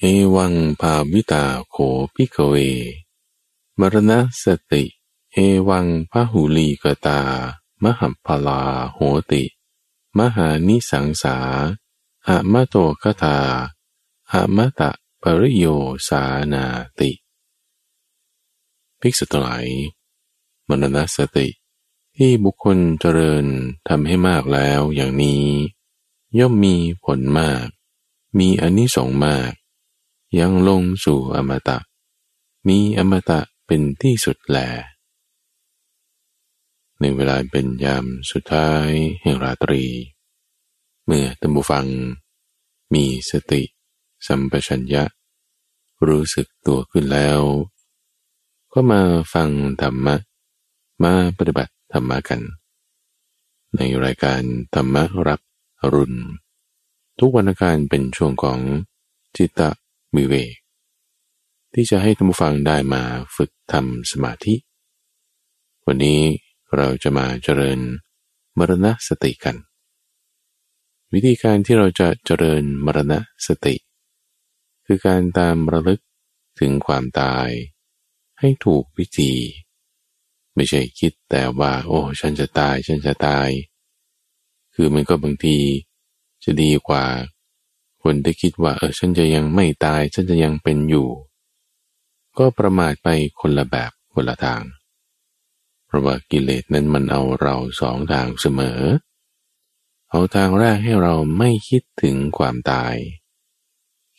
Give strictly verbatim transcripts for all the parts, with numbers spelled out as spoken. เอวังภาวิตาโขภิกขเวมรณสติเอวังพหุลีกตามหัมพลาโหติมหานิสังสาอะมะโตคทาอะมะตะปริโยสานาติภิกษุทั้งหลายมรณสติที่บุคคลเจริญทำให้มากแล้วอย่างนี้ย่อมมีผลมากมีอานิสงส์มากยังลงสู่อมตะมีอมตะเป็นที่สุดแลในเวลาเป็นยามสุดท้ายแห่งราตรีเมื่อท่านผู้ฟังมีสติสัมปชัญญะรู้สึกตัวขึ้นแล้วก็มาฟังธรรมะมาปฏิบัติธรรมะกันในรายการธรรมะรับอรุณทุกวันอังคารเป็นช่วงของจิตตวิเวกที่จะให้ท่านผู้ฟังได้มาฝึกทำสมาธิวันนี้เราจะมาเจริญมรณสติกันวิธีการที่เราจะเจริญมรณสติคือการตามระลึกถึงความตายให้ถูกวิธีไม่ใช่คิดแต่ว่าโอ้ฉันจะตายฉันจะตายคือมันก็บางทีจะดีกว่าคนที่คิดว่าเออฉันจะยังไม่ตายฉันจะยังเป็นอยู่ก็ประมาทไปคนละแบบคนละทางเพราะว่ากิเลสนั้นมันเอาเราสองทางเสมอเอาทางแรกให้เราไม่คิดถึงความตาย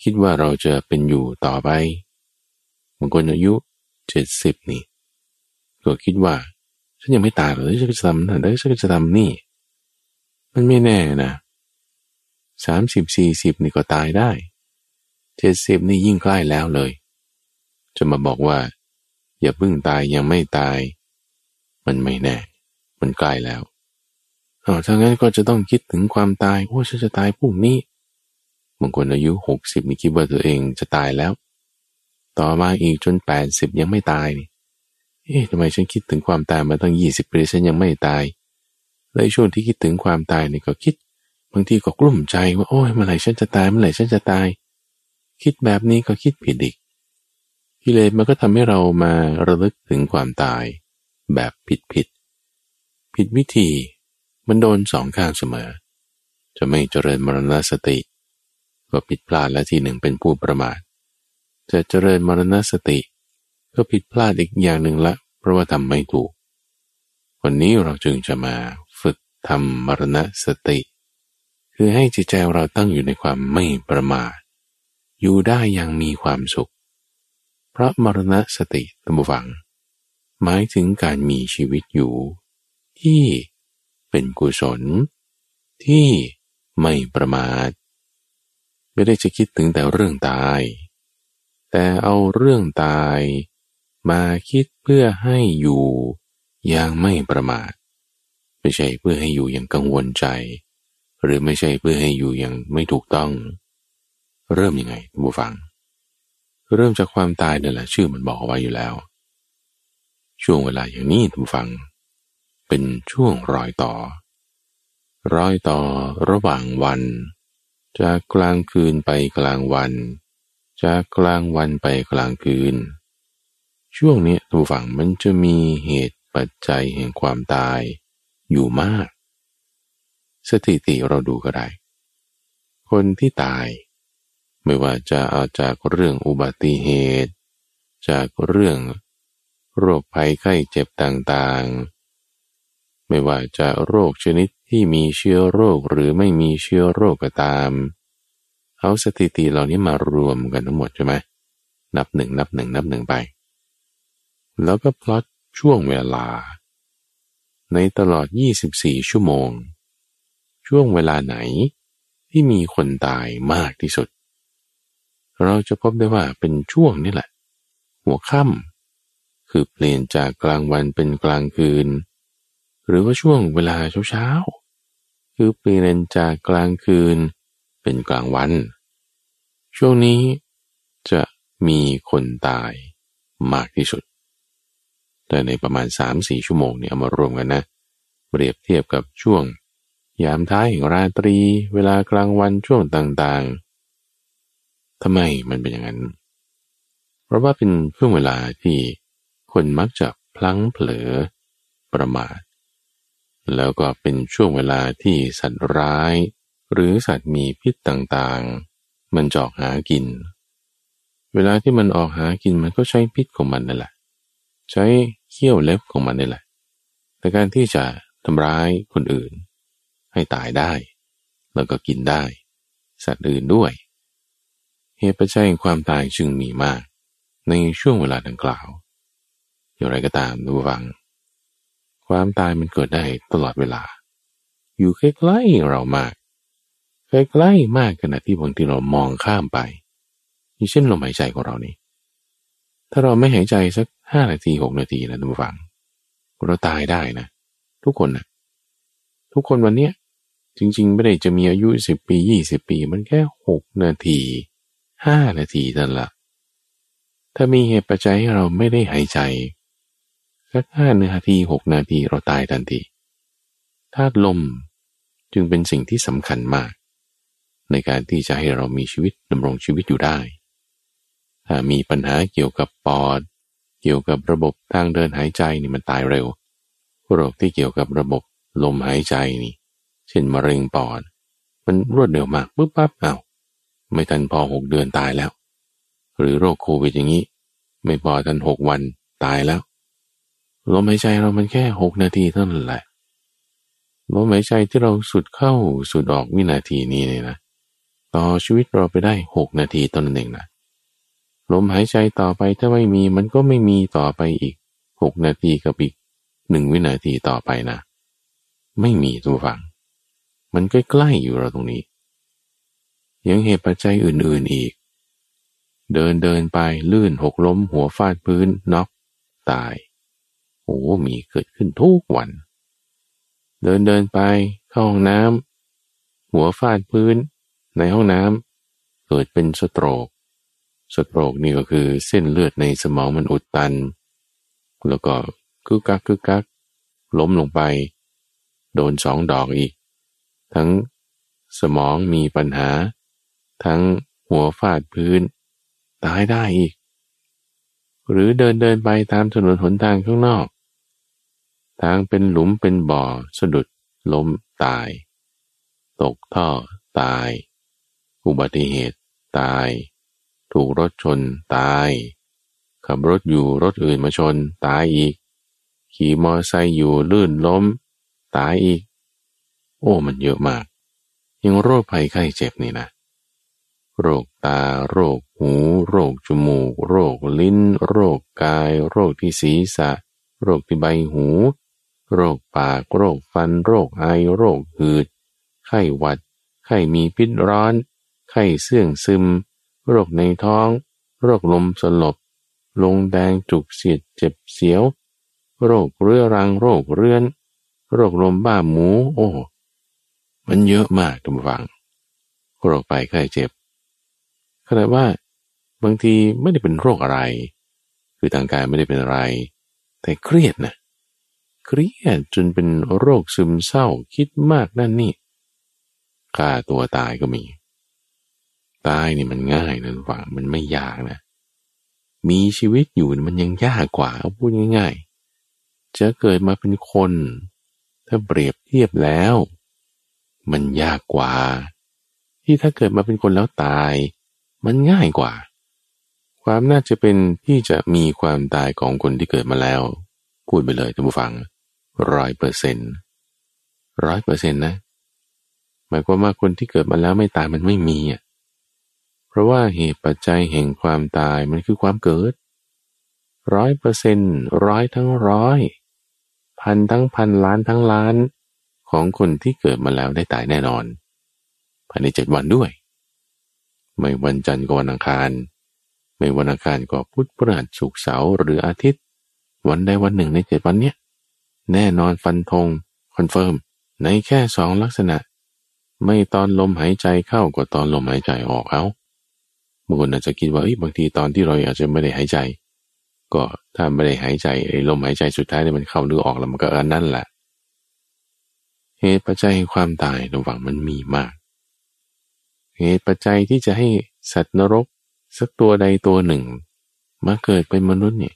คิดว่าเราจะเป็นอยู่ต่อไปบางคนอายุเจ็ดสิบนี่ก็คิดว่าฉันยังไม่ตายหรอกฉันจะทำนั่นฉันจะทำนี่มันไม่แน่นะสามสิบสี่สิบนี่ก็ตายได้เจ็ดสิบนี่ยิ่งใกล้แล้วเลยจะมาบอกว่าอย่าเพิ่งตายยังไม่ตายมันไม่แน่มันใกล้แล้วอ้าวถ้างั้นก็จะต้องคิดถึงความตายโอ้ฉันจะตายพรุ่งนี้บางคนอายุหกสิบนี่คิดว่าตัวเองจะตายแล้วต่อมาอีกจนแปดสิบยังไม่ตายนี่เอ๊ะทำไมฉันคิดถึงความตายมาตั้งยี่สิบปีฉันยังไม่ตายในช่วงที่คิดถึงความตายนี่ก็คิดบางทีก็กลุ้มใจว่าโอ้ยเมื่อไหร่ฉันจะตายเมื่อไหร่ฉันจะตายคิดแบบนี้ก็คิดผิดอีกกิเลสมันก็ทำให้เรามาระลึกถึงความตายแบบผิดผิดผิดวิธีมันโดนสองข้างเสมอจะไม่เจริญมรณสติก็ผิดพลาดและที่หนึ่งเป็นผู้ประมาทจะเจริญมรณสติก็ผิดพลาดอีกอย่างหนึ่งละเพราะว่าทำไม่ถูกวันนี้เราจึงจะมาฝึกทำมรณสติคือให้จิตใจเราตั้งอยู่ในความไม่ประมาทอยู่ได้อย่างมีความสุขเพราะมรณสติตั้งบุฟังหมายถึงการมีชีวิตอยู่ที่เป็นกุศลที่ไม่ประมาทไม่ได้จะคิดถึงแต่เรื่องตายแต่เอาเรื่องตายมาคิดเพื่อให้อยู่อย่างไม่ประมาทไม่ใช่เพื่อให้อยู่อย่างกังวลใจหรือไม่ใช่เพื่อให้อยู่อย่างไม่ถูกต้องเริ่มยังไงท่านผู้ฟังเริ่มจากความตายนี่แหละชื่อมันบอกเอาไว้อยู่แล้วช่วงเวลาอย่างนี้ท่านผู้ฟังเป็นช่วงรอยต่อรอยต่อระหว่างวันจากกลางคืนไปกลางวันจากกลางวันไปกลางคืนช่วงนี้ท่านผู้ฟังมันจะมีเหตุปัจจัยแห่งความตายอยู่มากสถิติเราดูก็ได้คนที่ตายไม่ว่าจะเอาจากเรื่องอุบัติเหตุจากเรื่องโรคภัยไข้เจ็บต่างๆไม่ว่าจะโรคชนิดที่มีเชื้อโรคหรือไม่มีเชื้อโรคก็ตามเอาสถิติเหล่านี้มารวมกันทั้งหมดใช่ไหมนับหนึ่งนับหนึ่งนับหนึ่งไปแล้วก็พลอตช่วงเวลาในตลอดยี่สิบสี่ชั่วโมงช่วงเวลาไหนที่มีคนตายมากที่สุดเราจะพบได้ว่าเป็นช่วงนี่แหละหัวค่ำคือเปลี่ยนจากกลางวันเป็นกลางคืนหรือว่าช่วงเวลาเช้าๆคือเปลี่ยนจากกลางคืนเป็นกลางวันช่วงนี้จะมีคนตายมากที่สุดแต่ในประมาณ สามถึงสี่ ชั่วโมงเนี่ยมารวมกันนะเปรียบเทียบกับช่วงยามท้ายแห่งราตรีเวลากลางวันช่วงต่าง ทำไมมันเป็นอย่างนั้นเพราะว่าเป็นช่วงเวลาที่คนมักจะพลั้งเผลอประมาทแล้วก็เป็นช่วงเวลาที่สัตว์ร้ายหรือสัตว์มีพิษต่างๆมันออกหากินเวลาที่มันออกหากินมันก็ใช้พิษของมันนั่นแหละใช้เขี้ยวเล็บของมันนี่แหละแต่การที่จะทำร้ายคนอื่นให้ตายได้แล้วก็กินได้สัตว์อื่นด้วยเหตุปัจจัยแห่งความตายจึงมีมากในช่วงเวลาดังกล่าวอย่างไรก็ตามดูฟังความตายมันเกิดได้ตลอดเวลาอยู่ใกล้ๆเรามากใกล้ๆมากขณะที่บางทีเรามองข้ามไปอย่างเช่นลมหายใจของเรานี่ถ้าเราไม่หายใจสักห้านาทีหกนาทีนะท่านผู้ฟังเราตายได้นะทุกคนนะทุกคนวันนี้จริงๆไม่ได้จะมีอายุสิบปียี่สิบปีมันแค่หกนาทีห้านาทีนั่นแหละถ้ามีเหตุปัจจัยให้เราไม่ได้หายใจสักห้านาทีหกนาทีเราตายทันทีธาตุลมจึงเป็นสิ่งที่สำคัญมากในการที่จะให้เรามีชีวิตดำรงชีวิตอยู่ได้ถ้ามีปัญหาเกี่ยวกับปอดเกี่ยวกับระบบทางเดินหายใจนี่มันตายเร็วโรคที่เกี่ยวกับระบบลมหายใจนี่เช่นมะเร็งปอดมันรวดเร็วมากปุ๊บปั๊บเอาไม่ทันพอหกเดือนตายแล้วหรือโรคโควิดอย่างนี้ไม่พอทันหกวันตายแล้วลมหายใจเรามันแค่หกนาทีเท่านั้นแหละลมหายใจที่เราสุดเข้าสุดออกวินาทีนี้เนี่ยนะต่อชีวิตเราไปได้หกนาทีตอนนั้นเองนะลมหายใจต่อไปถ้าไม่มีมันก็ไม่มีต่อไปอีกหกนาทีกับอีกหนึ่งวินาทีต่อไปนะไม่มีทุกฝั่งมันใกล้ๆอยู่เราตรงนี้ยังเหตุปัจจัยอื่นๆอีกเดินเดินไปลื่นหกล้มหัวฟาดพื้นน็อกตายโอ้มีเกิดขึ้นทุกวันเดินเดินไปเข้าห้องน้ำหัวฟาดพื้นในห้องน้ำเกิดเป็นสโตรกสโตรกนี่ก็คือเส้นเลือดในสมองมันอุดตันแล้วก็กึกกักกึกกักล้มลงไปโดนสองดอกอีกทั้งสมองมีปัญหาทั้งหัวฟาดพื้นตายได้อีกหรือเดินเดินไปตามถนนหนทางข้างนอกทางเป็นหลุมเป็นบ่อสะดุดล้มตายตกท่อตายอุบัติเหตุตายถูกรถชนตายขับรถอยู่รถอื่นมาชนตายอีกขี่มอไซค์อยู่ลื่นล้มตายอีกโอ้มันเยอะมากยังโรคภัยไข้เจ็บนี่นะโรคตาโรคหูโรคจมูกโรคลิ้นโรคกายโรคที่ศีรษะโรคที่ใบหูโรคปากโรคฟันโรคไอโรคหืดไข้หวัดไข้มีพิษร้อนไข้เสื่องซึมโรคในท้องโรคลมสลบลงแดงจุกเสียดเจ็บเสียวโรคเรื้อรังโรคเรื้อนโรคลมบ้าหมูโอ้มันเยอะมากทุกฝั่งโรคไปไข้เจ็บขณะว่าบางทีไม่ได้เป็นโรคอะไรคือทางกายไม่ได้เป็นอะไรแต่เครียดนะเครียดจนเป็นโรคซึมเศร้าคิดมากนั่นนี่ฆ่าตัวตายก็มีตายนี่มันง่ายนะทุกฝั่งมันไม่ยากนะมีชีวิตอยู่มันยังยากกว่าเอาพูดง่ายๆจะเกิดมาเป็นคนถ้าเปรียบเทียบแล้วมันยากกว่าที่ถ้าเกิดมาเป็นคนแล้วตายมันง่ายกว่าความน่าจะเป็นที่จะมีความตายของคนที่เกิดมาแล้วพูดไปเลยท่านผู้ฟังร้อยเปอร์เซ็นต์ร้อยเปอร์เซ็นต์นะหมายความว่าคนที่เกิดมาแล้วไม่ตายมันไม่มีอ่ะเพราะว่าเหตุปัจจัยแห่งความตายมันคือความเกิดร้อยเปอร์เซ็นต์ร้อยทั้งร้อยพันทั้งพันล้านทั้งล้านของคนที่เกิดมาแล้วได้ตายแน่นอนภายในเจ็ดวันด้วยไม่วันจันทร์ก็วันอังคารไม่วันอังคารก็พุธพฤหัสศุกร์เสาร์หรืออาทิตย์วันใดวันหนึ่งในเจ็ดวันเนี้ยแน่นอนฟันธงคอนเฟิร์มในแค่สองลักษณะไม่ตอนลมหายใจเข้าก็ตอนลมหายใจออกเอาบางคนอาจจะคิดว่าเฮ้ยบางทีตอนที่เราอาจจะไม่ได้หายใจก็ถ้าไม่ได้หายใจไอ้ลมหายใจสุดท้ายเนี่ยมันเข้าหรือออกแล้วมันก็อันนั่นแหละเหตุปัจจัยความตายระหว่างมันมีมากเหตุปัจจัยที่จะให้สัตว์นรก สักตัวใดตัวหนึ่งมาเกิดเป็นมนุษย์เนี่ย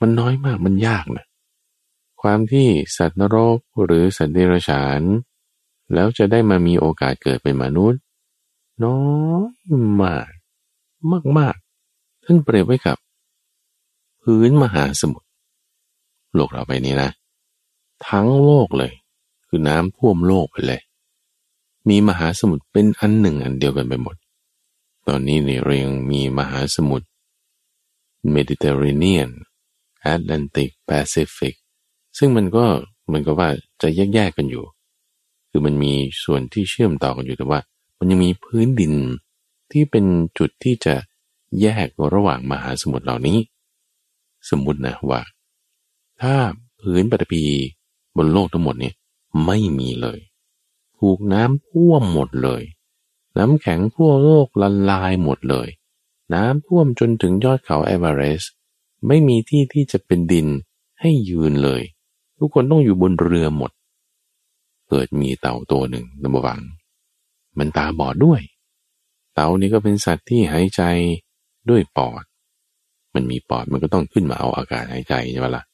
มันน้อยมากมันยากนะความที่สัตว์นรกหรือสัตว์เดรัจฉานแล้วจะได้มามีโอกาสเกิดเป็นมนุษย์น้อยมากมากๆท่านเปรียบไว้กับพื้นมหาสมุทรโลกเราไปนี้นะทั้งโลกเลยคือน้ำท่วมโลกไปเลยมีมหาสมุทรเป็นอันหนึ่งอันเดียวกันไปหมดตอนนี้ในเรียงมีมหาสมุทรเมดิเตอร์เรเนียนแอตแลนติกแปซิฟิกซึ่งมันก็เหมือนกับว่าจะแยกๆ ก, กันอยู่คือมันมีส่วนที่เชื่อมต่อกันอยู่แต่ว่ามันยังมีพื้นดินที่เป็นจุดที่จะแยกระหว่างมหาสมุทรเหล่านี้สมมุตินะว่าถ้าพื้นปฐพีบนโลกทั้งหมดเนี่ยไม่มีเลยถูกน้ำท่วมหมดเลยน้ำแข็งทั่วโลกละลายหมดเลยน้ำท่วมจนถึงยอดเขาเอเวอเรสต์ไม่มีที่ที่จะเป็นดินให้ยืนเลยทุกคนต้องอยู่บนเรือหมดเกิดมีเต่าตัวหนึ่งนำมาวังมันตาบอดด้วยเต่านี่ก็เป็นสัตว์ที่หายใจด้วยปอดมันมีปอดมันก็ต้องขึ้นมาเอาอากาศหายใจใช่ไหมล่ะ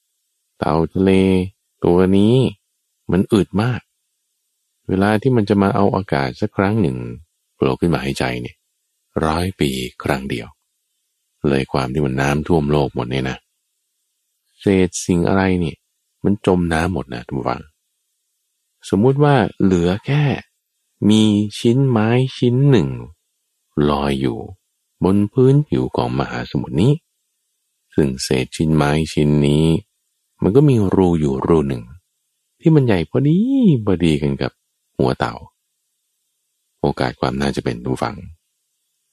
เต่าทะเลตัวนี้มันอึดมากเวลาที่มันจะมาเอาอากาศสักครั้งหนึ่งโผล่ขึ้นมาหายใจเนี่ยร้อยปีครั้งเดียวเลยความที่มันน้ำท่วมโลกหมดเนี่ยนะเศษสิ่งอะไรนี่มันจมน้ำหมดนะทุกฝั่งสมมุติว่าเหลือแค่มีชิ้นไม้ชิ้นหนึ่งลอยอยู่บนพื้นผิวของมหาสมุทรนี้ซึ่งเศษชิ้นไม้ชิ้นนี้มันก็มีรูอยู่รูหนึ่งที่มันใหญ่พอดีพอดีกันกับหัวเต่าโอกาสความน่าจะเป็นทุกฝั่ง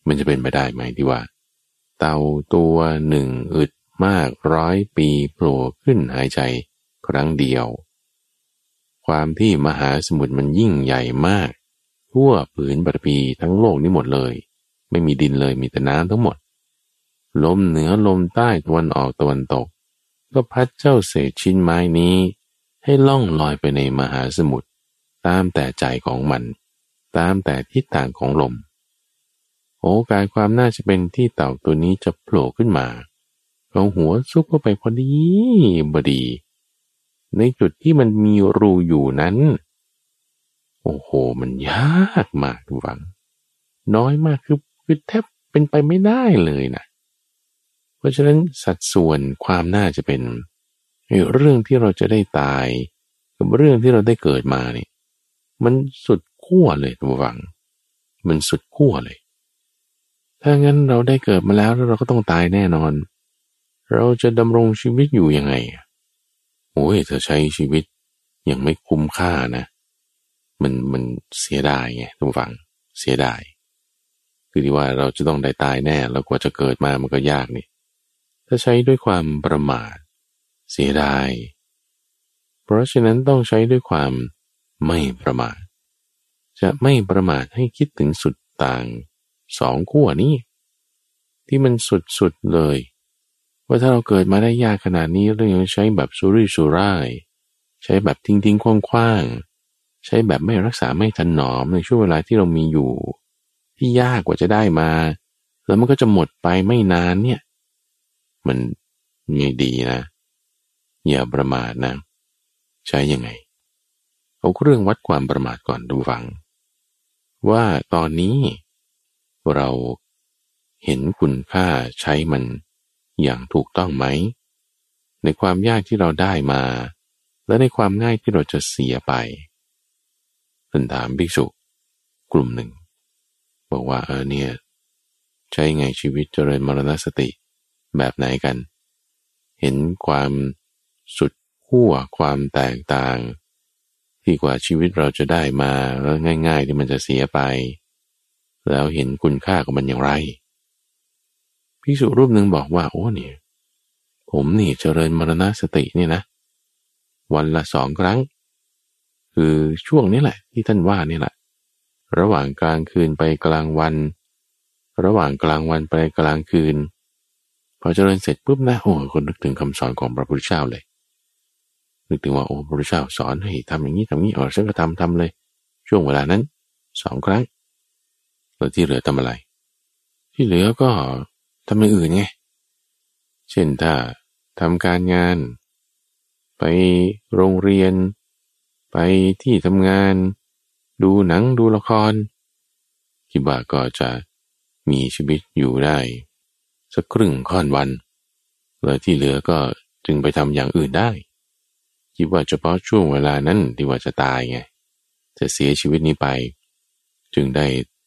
มันจะเป็นไปได้ไหมที่ว่าเต่าตัวหนึ่งอึดมากร้อยปีโผล่ขึ้นหายใจครั้งเดียวความที่มหาสมุทรมันยิ่งใหญ่มากทั่วผืนปฐพีทั้งโลกนี้หมดเลยไม่มีดินเลยมีแต่น้ำทั้งหมดลมเหนือลมใต้ตะวันออกตะวันตกก็พัดเจ้าเศษชิ้นไม้นี้ให้ล่องลอยไปในมหาสมุทรตามแต่ใจของมันตามแต่ทิศทางของลมโอกาสความน่าจะเป็นที่เต่าตัวนี้จะโผล่ขึ้นมาเอาหัวซุกเข้าไปพอดีบดีในจุดที่มันมีรูอยู่นั้นโอ้โหมันยากมากทุกฝั่งน้อยมากคือคือแทบเป็นไปไม่ได้เลยนะเพราะฉะนั้นสัดส่วนความน่าจะเป็นเรื่องที่เราจะได้ตายกับเรื่องที่เราได้เกิดมาเนี่ยมันสุดขั้วเลยทุกฝั่งมันสุดขั้วเลยถ้างั้นเราได้เกิดมาแล้วแล้วเราก็ต้องตายแน่นอนเราจะดำรงชีวิตอยู่ยังไงโอ้ยเธอใช้ชีวิตยังไม่คุ้มค่านะมันมันเสียดายไงทุกฝั่งเสียดายคือที่ว่าเราจะต้องได้ตายแน่แล้วกว่าจะเกิดมามันก็ยากนี่ถ้าใช้ด้วยความประมาทเสียดายเพราะฉะนั้นต้องใช้ด้วยความไม่ประมาทจะไม่ประมาทให้คิดถึงสุดต่างสองขั้วนี้ที่มันสุดๆเลยว่าถ้าเราเกิดมาได้ยากขนาดนี้เรายังใช้แบบสุรุ่ยสุร่ายใช้แบบทิ้งๆคว่างๆใช้แบบไม่รักษาไม่ถนอมในช่วงเวลาที่เรามีอยู่ที่ยากกว่าจะได้มาแล้วมันก็จะหมดไปไม่นานเนี่ยมันไม่ดีนะอย่าประมาทนะใช้ยังไงเอาเครื่องวัดความประมาทก่อนดูฟังว่าตอนนี้เราเห็นคุณค่าใช้มันอย่างถูกต้องไหมในความยากที่เราได้มาและในความง่ายที่เราจะเสียไปท่านถามภิกษุกลุ่มหนึ่งบอกว่าเออเนี่ยใช้ไงชีวิตเจริญมรณสติแบบไหนกันเห็นความสุดขั้วความแตกต่างที่กว่าชีวิตเราจะได้มาแล้วง่ายๆที่มันจะเสียไปแล้วเห็นคุณค่าของมันอย่างไรภิกษุรูปหนึ่งบอกว่าโอ้เนี่ยผมนี่เจริญมรณสตินี่นะวันละสองครั้งคือช่วงนี้แหละที่ท่านว่านี่แหละระหว่างกลางคืนไปกลางวันระหว่างกลางวันไปกลางคืนพอเจริญเสร็จปุ๊บนะโอ้คนนึกถึงคำสอนของพระพุทธเจ้าเลยนึกถึงว่าโอ้พระพุทธเจ้าสอนให้ทำอย่างนี้ทำนี้เออฉันก็ทำทำเลยช่วงเวลานั้นสองครั้งแล้วที่เหลือทำอะไรที่เหลือก็ ทำอย่างอื่นไงเช่นถ้าทำการงานไปโรงเรียนไปที่ทำงานดูหนังดูละครคิดว่าก็จะมีชีวิตอยู่ได้สักครึ่งค่อนวันแล้วที่เหลือก็จึงไปทำอย่างอื่นได้คิดว่าเฉพาะช่วงเวลานั้นที่ว่าจะตายไงจะเสียชีวิตนี้ไปจึงได้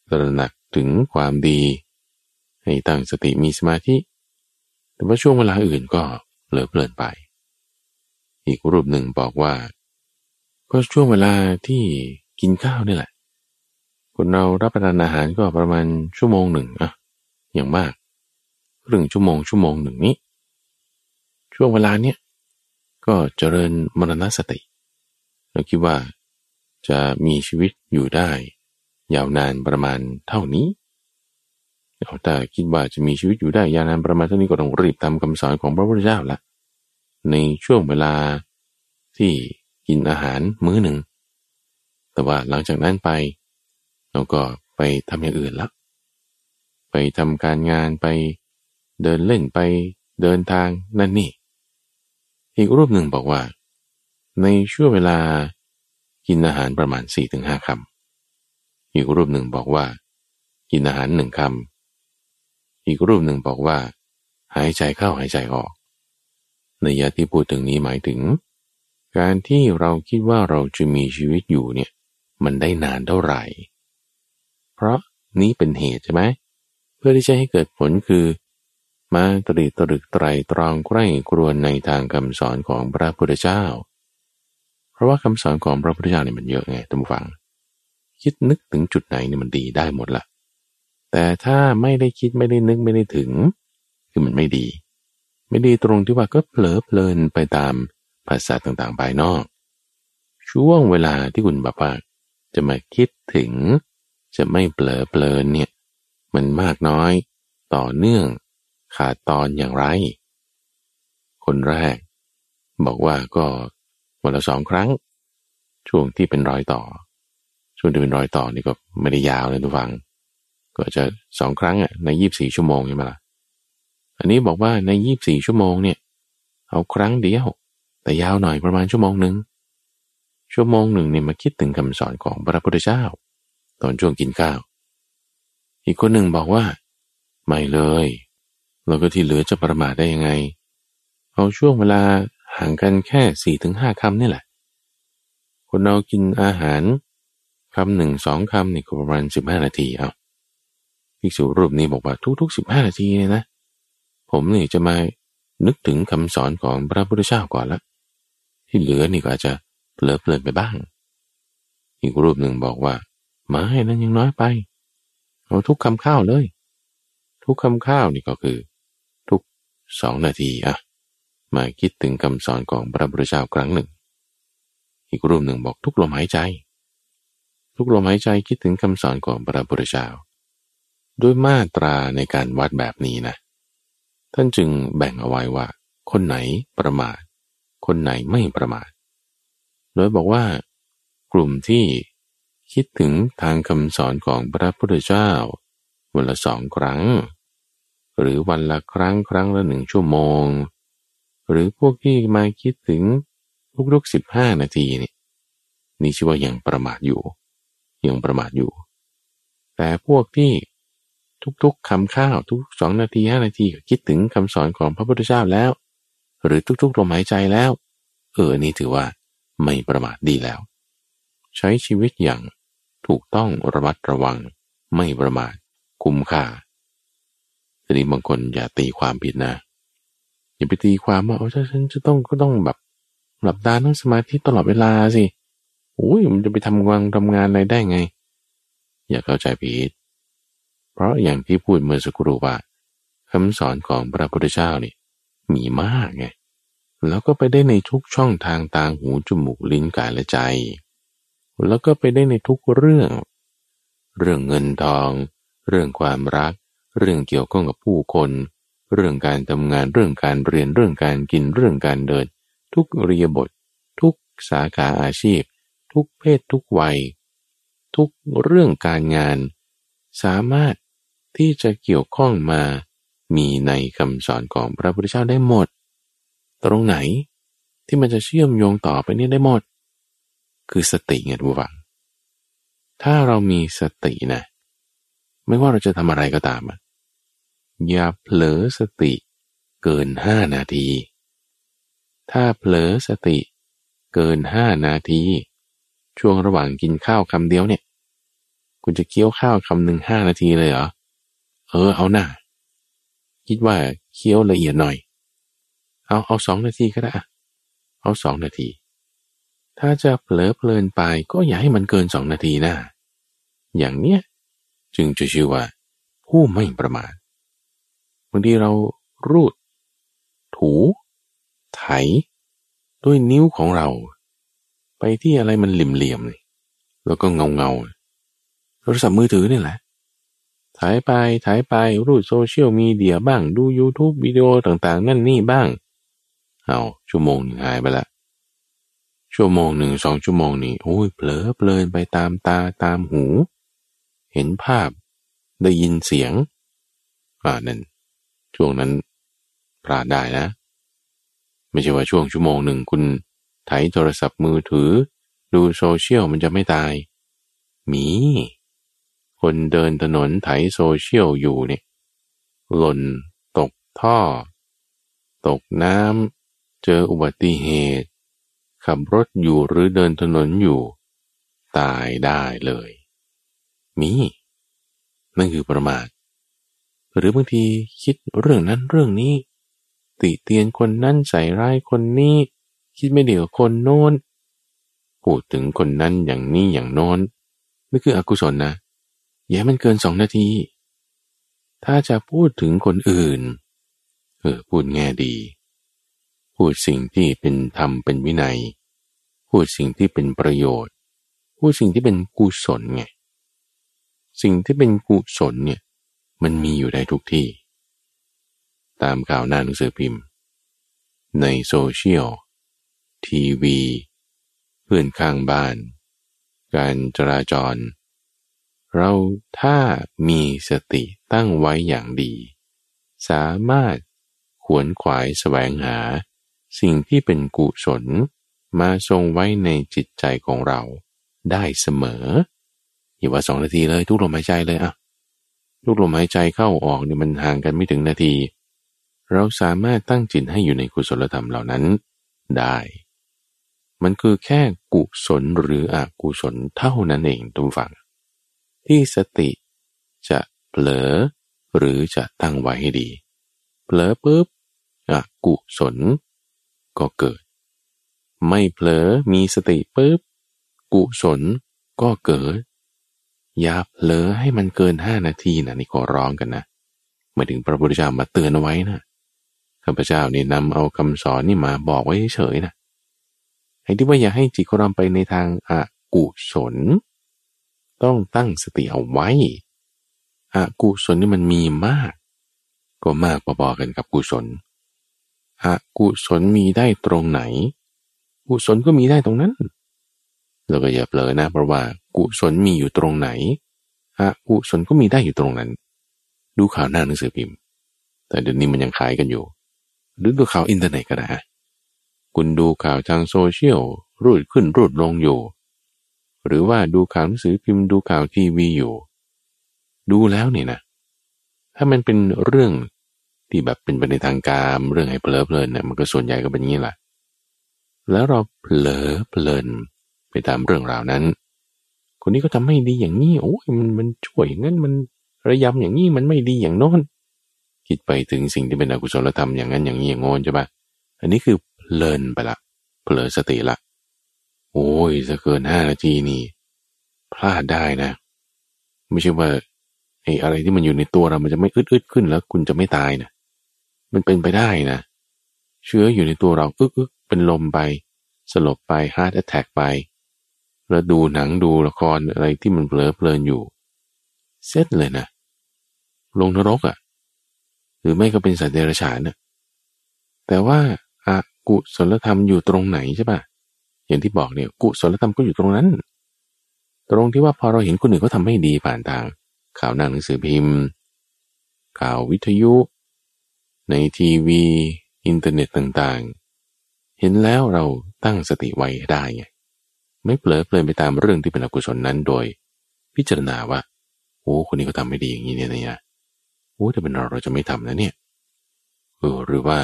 ตระหนักถึงความดีให้ตั้งสติมีสมาธิแต่ว่าช่วงเวลาอื่นก็เหลือเปลือนไปอีกรูปหนึ่งบอกว่าก็ช่วงเวลาที่กินข้าวนี่แหละคนเรารับประทานอาหารก็ประมาณชั่วโมงหนึ่งอะอย่างมากครึ่งชั่วโมงชั่วโมงหนึ่งนี้ช่วงเวลาเนี้ยก็เจริญมรณสติเราคิดว่าจะมีชีวิตอยู่ได้ยาวนานประมาณเท่านี้เอาแต่คิดว่าจะมีชีวิตอยู่ได้ยาวนานประมาณเท่านี้ก็ต้องรีบตามคำสอนของพระพุทธเจ้าละในช่วงเวลาที่กินอาหารมื้อหนึ่งแต่ว่าหลังจากนั้นไปเราก็ไปทำอย่างอื่นละไปทำการงานไปเดินเล่นไปเดินทางนั่นนี่อีกรูปหนึ่งบอกว่าในช่วงเวลากินอาหารประมาณ สี่ถึงห้า คำอีกรูปหนึ่งบอกว่ากินอาหารหนึ่งคำอีกรูปหนึ่งบอกว่าหายใจเข้าหายใจออกในยะที่พูดถึงนี้หมายถึงการที่เราคิดว่าเราจะมีชีวิตอยู่เนี่ยมันได้นานเท่าไหร่เพราะนี้เป็นเหตุใช่ไหมเพื่อที่จะให้เกิดผลคือมาตรีตรึกไตรตรองใคร่ครวญในทางคำสอนของพระพุทธเจ้าเพราะว่าคำสอนของพระพุทธเจ้าเนี่ยมันเยอะไงท่านผู้ฟังคิดนึกถึงจุดไหนเนี่ยมันดีได้หมดละแต่ถ้าไม่ได้คิดไม่ได้นึกไม่ได้ถึงคือมันไม่ดีไม่ดีตรงที่ว่าก็เผลอเพลินไปตามภาษาต่างๆภายนอกช่วงเวลาที่คุณบอกว่าจะมาคิดถึงจะไม่เผลอเพลินเนี่ยมันมากน้อยต่อเนื่องขาดตอนอย่างไรคนแรกบอกว่าก็วันละสองครั้งช่วงที่เป็นรอยต่อช่วงที่เป็นรอยต่อนี่ก็ไม่ได้ยาวนะทุกฟังก็จะสองครั้งอ่ะในยี่สิบสี่ชั่วโมงใช่ไหมล่ะอันนี้บอกว่าในยี่สิบสี่ชั่วโมงเนี่ยเอาครั้งเดียวแต่ยาวหน่อยประมาณชั่วโมงหนึ่งชั่วโมงหนึ่งเนี่ยมาคิดถึงคำสอนของพระพุทธเจ้าตอนช่วงกินข้าวอีกคนหนึ่งบอกว่าไม่เลยแล้วก็ที่เหลือจะประมาทได้ยังไงเอาช่วงเวลาห่างกันแค่ สี่ถึงห้า คำนี่แหละคนเรากินอาหารคำหนึ่งสองคำนี่ก็ประมาณสิบห้านาทีเอาภิกษุรูปนี้บอกว่าทุกๆสิบห้านาทีเนี่ยนะผมนี่จะมานึกถึงคำสอนของพระพุทธเจ้าก่อนละที่เหลือนี่ก็อาจจะเผลอเพลินไปบ้างอีกรูปหนึ่งบอกว่าไม่นั่นยังน้อยไปเอาทุกคำข้าวเลยทุกคำข้าวนี่ก็คือทุกสองนาทีอะมาคิดถึงคำสอนของพระพุทธเจ้าครั้งหนึ่งอีกรูปหนึ่งบอกทุกลมหายใจทุกลมหายใจคิดถึงคำสอนของพระพุทธเจ้าด้วยมาตราในการวัดแบบนี้นะท่านจึงแบ่งเอาไว้ว่าคนไหนประมาทคนไหนไม่ประมาทโดยบอกว่ากลุ่มที่คิดถึงทางคำสอนของพระพุทธเจ้าวันละสองครั้งหรือวันละครั้งครั้งละหนึ่งชั่วโมงหรือพวกที่มาคิดถึงทุกๆสิบห้านาทีนี่นี่ชื่อว่ายังประมาทอยู่ยังประมาทอยู่แต่พวกที่ทุกๆคำข้าวทุกสองนาทีห้านาทีคิดถึงคำสอนของพระพุทธเจ้าแล้วหรือทุกๆลมหายใจแล้วเออนี่ถือว่าไม่ประมาทดีแล้วใช้ชีวิตอย่างถูกต้องระมัดระวังไม่ประมาทคุ้มค่าทีนี้บางคนอย่าตีความผิดนะอย่าไปตีความว่าโอ้ฉันจะต้องก็ต้องแบบหลับตานั่งสมาธิตลอดเวลาสิโอ้ยมันจะไปทำงานทำงานอะไรได้ไงอย่าเข้าใจผิดเพราะอย่างที่พูดเมื่อสักครู่ว่าคำสอนของพระพุทธเจ้านี่มีมากไงแล้วก็ไปได้ในทุกช่องทางตาหูจมูกลิ้นกายและใจแล้วก็ไปได้ในทุกเรื่องเรื่องเงินทองเรื่องความรักเรื่องเกี่ยวข้องกับผู้คนเรื่องการทำงานเรื่องการเรียนเรื่องการกินเรื่องการเดินทุกอิริยาบถทุกสาขาอาชีพทุกเพศทุกวัยทุกเรื่องการงานสามารถที่จะเกี่ยวข้องมา มีในคำสอนของพระพุทธเจ้าได้หมดตรงไหนที่มันจะเชื่อมโยงต่อไปนี่ได้หมดคือสติไงทุกฝังถ้าเรามีสตินะไม่ว่าเราจะทำอะไรก็ตามอย่าเผลอสติเกินห้านาทีถ้าเผลอสติเกินห้านาทีช่วงระหว่างกินข้าวคำเดียวเนี่ยคุณจะเคี้ยวข้าวคำหนึ่งห้านาทีเลยเหรอเออเอาหน่าคิดว่าเคี้ยวละเอียดหน่อยเอาเอาสองนาทีก็ได้เอาสองนาทีถ้าจะเผลอเพลินไปก็อย่าให้มันเกินสองนาทีนะอย่างเนี้ยจึงจะชื่อว่าผู้ไม่ประมาทบางทีเรารูดถูไถด้วยนิ้วของเราไปที่อะไรมันเหลี่ยมๆแล้วก็เงาเงาโทรศัพท์มือถือนี่แหละถ่ายไปถ่ายไปรูดโซเชียลมีเดียบ้างดู YouTube วิดีโอต่างๆนั่นนี่บ้างเอาชั่วโมงหนึ่งหายไปละชั่วโมงหนึ่งสองชั่วโมงนี่โอ้ยเผลอเพลินไปตามตาตามหูเห็นภาพได้ยินเสียงอ่านั่นช่วงนั้นพลาดได้นะไม่ใช่ว่าช่วงชั่วโมงหนึ่งคุณไถโทรศัพท์มือถือดูโซเชียลมันจะไม่ตายมีคนเดินถนนไถโซเชียลอยู่เนี่ยหล่นตกท่อตกน้ำเจออุบัติเหตุขับรถอยู่หรือเดินถนนอยู่ตายได้เลยมีนั่นคือประมาทหรือบางทีคิดเรื่องนั้นเรื่องนี้ติเตียนคนนั้นใส่ร้ายคนนี้คิดไม่ดีกับคนโน้นพูดถึงคนนั้นอย่างนี้อย่างโน้นนี่คืออกุศลนะอย่ามันเกินสองนาทีถ้าจะพูดถึงคนอื่นเออพูดแง่ดีพูดสิ่งที่เป็นธรรมเป็นวินัยพูดสิ่งที่เป็นประโยชน์พูดสิ่งที่เป็นกุศลไงสิ่งที่เป็นกุศลเนี่ยมันมีอยู่ได้ทุกที่ตามข่าวหน้าหนังสือพิมพ์ในโซเชียลทีวีเพื่อนข้างบ้านการจราจรเราถ้ามีสติตั้งไว้อย่างดีสามารถขวนขวายแสวงหาสิ่งที่เป็นกุศลมาทรงไว้ในจิตใจของเราได้เสมออย่าว่าสองนาทีเลยทุกลมหายใจเลยอ่ะทุกลมหายใจเข้าออกเนี่ยมันห่างกันไม่ถึงนาทีเราสามารถตั้งจิตให้อยู่ในกุศลธรรมเหล่านั้นได้มันคือแค่กุศลหรืออกุศลเท่านั้นเองทุกฝั่งที่สติจะเผลอหรือจะตั้งไว้ให้ดีเผลอปุ๊บอกุศลก็เกิดไม่เผลอมีสติปุ๊บกุศลก็เกิดอย่าเผลอให้มันเกินห้านาทีนะนี่ขอร้องกันนะมาถึงพระพุทธเจ้ามาเตือนเอาไว้นะข้าพเจ้านี่นำเอาคำสอนนี่มาบอกไว้เฉยๆนะให้ที่ว่าอย่าให้จิตของเราไปในทางอกุศลต้องตั้งสติเอาไว้อกุศลนี่มันมีมากก็มากพอๆกันกับกุศลอกุศลมีได้ตรงไหนกุศลก็มีได้ตรงนั้นแล้วก็อย่าเผลอนะเพราะว่ากุศลมีอยู่ตรงไหนอกุศลก็มีได้อยู่ตรงนั้นดูข่าวหน้าหนังสือพิมพ์แต่เดี๋ยวนี้มันยังขายกันอยู่หรือดูข่าวอินเทอร์เน็ตก็ได้คุณดูข่าวทางโซเชียลรูดขึ้นรูดลงอยู่หรือว่าดูข่าวหนังสือพิมพ์ดูข่าวทีวีอยู่ดูแล้วเนี่ยนะถ้ามันเป็นเรื่องที่แบบเป็นไปในทางการเรื่องให้เพลิดเพลินเนี่ยมันก็ส่วนใหญ่ก็เป็นอย่างนี้แหละแล้วเราเผลอเพลินไปตามเรื่องราวนั้นคนนี้ก็ทำให้ดีอย่างนี้โอ้ยมันมันช่วยงั้นมันระยำอย่างนี้มันไม่ดีอย่างโน้นคิดไปถึงสิ่งที่เป็นอกุศลธรรมอย่างนั้นอย่างนี้อย่างโน้นใช่ปะอันนี้คือเพลินไปละเผลอสติละโอ้ยจะเกินห้านาทีนี่พลาดได้นะไม่ใช่ว่าไอ้อะไรที่มันอยู่ในตัวเรามันจะไม่อึดๆขึ้นแล้วคุณจะไม่ตายนะมันเป็นไปได้นะเชื้ออยู่ในตัวเราอึกๆเป็นลมไปสลบไปฮาร์ทแอทแทคไปแล้วดูหนังดูละครอะไรที่มันเผลอเพลินอยู่เสร็จเลยนะลงนรกอ่ะหรือไม่ก็เป็นสัตว์เดรัจฉานน่ะแต่ว่าอกุศลธรรมอยู่ตรงไหนใช่ป่ะอย่างที่บอกเนี่ยกุศลธรรมก็อยู่ตรงนั้นตรงที่ว่าพอเราเห็นคนอื่นเขาทำไม่ดีผ่านทางข่าวหน้าหนังสือพิมพ์ข่าววิทยุ ในทีวีอินเทอร์เน็ตต่างๆเห็นแล้วเราตั้งสติไว้ได้ไงไม่เผลอเพลินไปตามเรื่องที่เป็นอกุศลนั้นโดยพิจารณาว่าโอ้คนนี้ก็ทำไม่ดีอย่างนี้เนี่ยนะโอ้แต่เป็นเราเราจะไม่ทำนะเนี่ยเออหรือว่า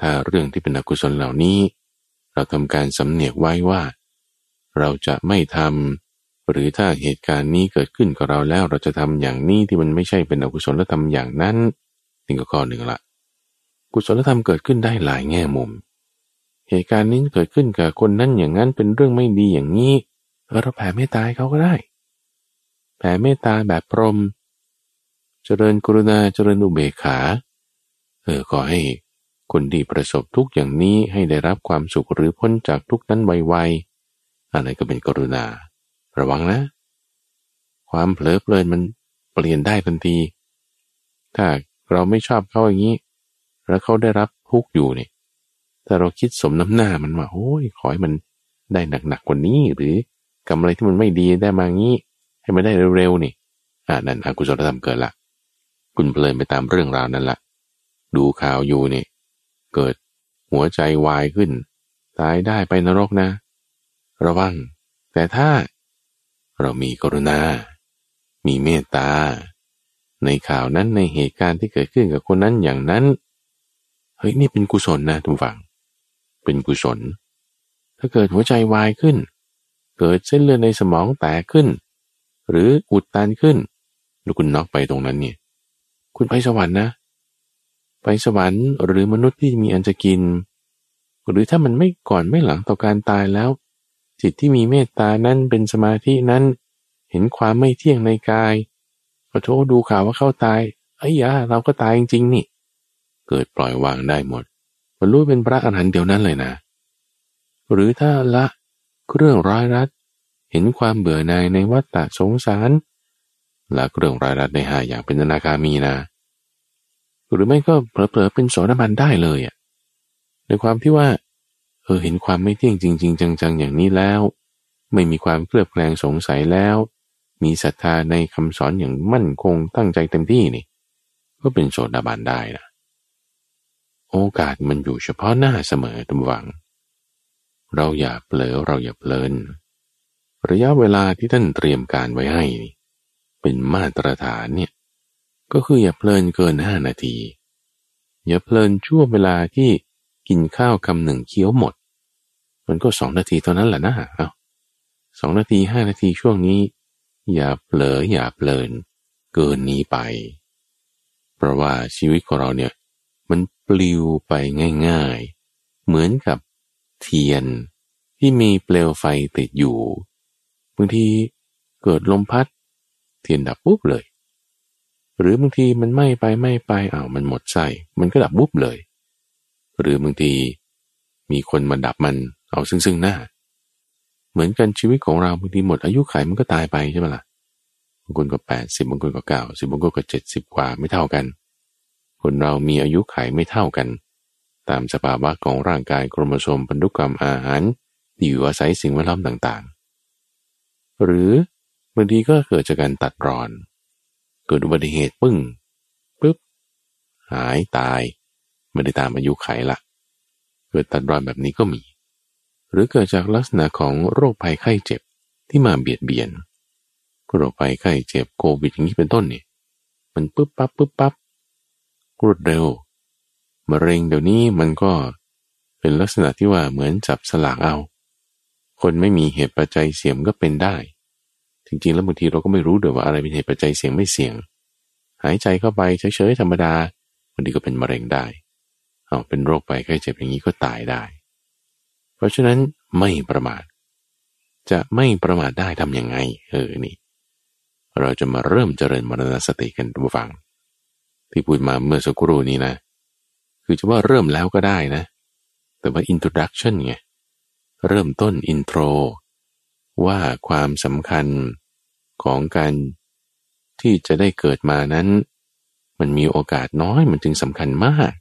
ถ้าเรื่องที่เป็นอกุศลเหล่านี้เราทำการสำเนียกไว้ว่าเราจะไม่ทำหรือถ้าเหตุการณ์นี้เกิดขึ้นกับเราแล้วเราจะทำอย่างนี้ที่มันไม่ใช่เป็นอกุศลธรรมอย่างนั้นถึงก็ข้อหนึ่งละกุศลธรรมเกิดขึ้นได้หลายแง่มุมเหตุการณ์นี้เกิดขึ้นกับคนนั้นอย่างนั้นเป็นเรื่องไม่ดีอย่างนี้เราแผ่เมตตาเขาก็ได้แผ่เมตตาแบบพรหมเจริญกรุณาเจริญอุเบกขาเออขอให้คนที่ประสบทุกข์อย่างนี้ให้ได้รับความสุขหรือพ้นจากทุกข์นั้นไวๆอะไรก็เป็นกรุณาระวังนะความเผลอเพลินมันเปลี่ยนได้ทันทีถ้าเราไม่ชอบเขาอย่างนี้แล้วเขาได้รับทุกข์อยู่เนี่ยแต่เราคิดสมน้ำหน้ามันว่าโอ้ยขอให้มันได้หนักๆกว่านี้หรือกรรมอะไรที่มันไม่ดีได้มางี้ให้มันได้เร็วๆนี่อ่านั่นอกุศลธรรมเกิดละคุณเพลินไปตามเรื่องราวนั้นละดูข่าวอยู่นี่เกิดหัวใจวายขึ้นตายได้ไปนรกนะระวังแต่ถ้าเรามีกรุณามีเมตตาในข่าวนั้นในเหตุการณ์ที่เกิดขึ้นกับคนนั้นอย่างนั้นเฮ้ยนี่เป็นกุศลนะทุกฝั่งเป็นกุศลถ้าเกิดหัวใจวายขึ้นเกิดเส้นเลือดในสมองแตกขึ้นหรืออุดตันขึ้นแล้วคุณน็อกไปตรงนั้นเนี่ยคุณไปสวรรค์นะไปสวรรค์หรือมนุษย์ที่มีอันจะกินหรือถ้ามันไม่ก่อนไม่หลังต่อการตายแล้วจิตที่มีเมตตานั้นเป็นสมาธินั้นเห็นความไม่เที่ยงในกายขอโทษดูข่าวว่าเข้าตายไอ้ยาเราก็ตายจริงๆนี่เกิดปล่อยวางได้หมดบรรลุเป็นพระอรหันต์เดียวนั้นเลยนะหรือถ้าละเรื่องร้ายรัดเห็นความเบื่อหน่ายในวัฏฏะสงสารละเรื่องร้ายรัดในห้าอย่างเป็นอนาคามีนะหรือไม่ก็เผลอๆเป็นโสดาบันได้เลยอ่ะในความที่ว่าเออเห็นความไม่เที่ยงจริงๆจังๆอย่างนี้แล้วไม่มีความเคลือบแคลงสงสัยแล้วมีศรัทธาในคำสอนอย่างมั่นคงตั้งใจเต็มที่นี่ก็เป็นโสดาบันได้นะโอกาสมันอยู่เฉพาะหน้าเสมอทุกวังเราอย่าเผลอเราอย่าเพลินระยะเวลาที่ท่านเตรียมการไว้ให้นี่เป็นมาตรฐานเนี่ยก็คืออย่าเพลินเกินห้านาทีอย่าเพลินชั่วเวลาที่กินข้าวคำหนึ่งเคี้ยวหมดมันก็สองนาทีเท่านั้นแหละนะเอาสองนาทีห้านาทีช่วงนี้อย่าเผลออย่าเพลินเกินนี้ไปเพราะว่าชีวิตของเราเนี่ยมันปลิวไปง่ายๆเหมือนกับเทียนที่มีเปลวไฟติดอยู่บางทีเกิดลมพัดเทียนดับปุ๊บเลยหรือบางทีมันไหม้ไปไหม้ไปอ้าวมันหมดไส้มันก็ดับปุ๊บเลยหรือบางทีมีคนมาดับมันเอาซึ่งๆหน้าเหมือนกันชีวิตของเราบางทีหมดอายุขัยมันก็ตายไปใช่ไหมล่ะบางคนก็แปดสิบบางคนก็เก้าสิบบางคนก็เจ็ดสิบกว่าไม่เท่ากันคนเรามีอายุขัยไม่เท่ากันตามสภาวะของร่างกายโครโมโซมพันธุกรรมอาหารที่อยู่อาศัยสิ่งแวดล้อมต่างๆหรือบางทีก็เกิดจากการตัดรอนเกิดอุบัติเหตุปึ้งปึ๊บหายตายไม่ได้ตามอายุขัยละเกิดตัดรอนแบบนี้ก็มีหรือเกิดจากลักษณะของโรคภัยไข้เจ็บที่มาเบียดเบียนโรคภัยไข้เจ็บโควิดอย่างนี้เป็นต้นนี่มันปึ๊บปั๊บปึ๊บปั๊บรวดเร็วมะเร็งเดี๋ยวนี้มันก็เป็นลักษณะที่ว่าเหมือนจับสลากเอาคนไม่มีเหตุปัจจัยเสี่ยงก็เป็นได้จริงๆแล้วบางทีเราก็ไม่รู้ด้วยว่าอะไรเป็นเหตุปัจจัยเสี่ยงไม่เสี่ยงหายใจเข้าไปเฉยๆธรรมดาบางทีก็เป็นมะเร็งได้เอาเป็นโรคไปไข้เจ็บอย่างนี้ก็ตายได้เพราะฉะนั้นไม่ประมาทจะไม่ประมาทได้ทำยังไงเออนี่เราจะมาเริ่มเจริญมรณสติกันทุกฝั่งที่พูดมาเมื่อสักครู่นี้นะคือจะว่าเริ่มแล้วก็ได้นะแต่ว่า introduction ไงเริ่มต้น intro ว่าความสำคัญของการที่จะได้เกิดมานั้นมันมีโอกาสน้อยมันจึงสำคัญมาก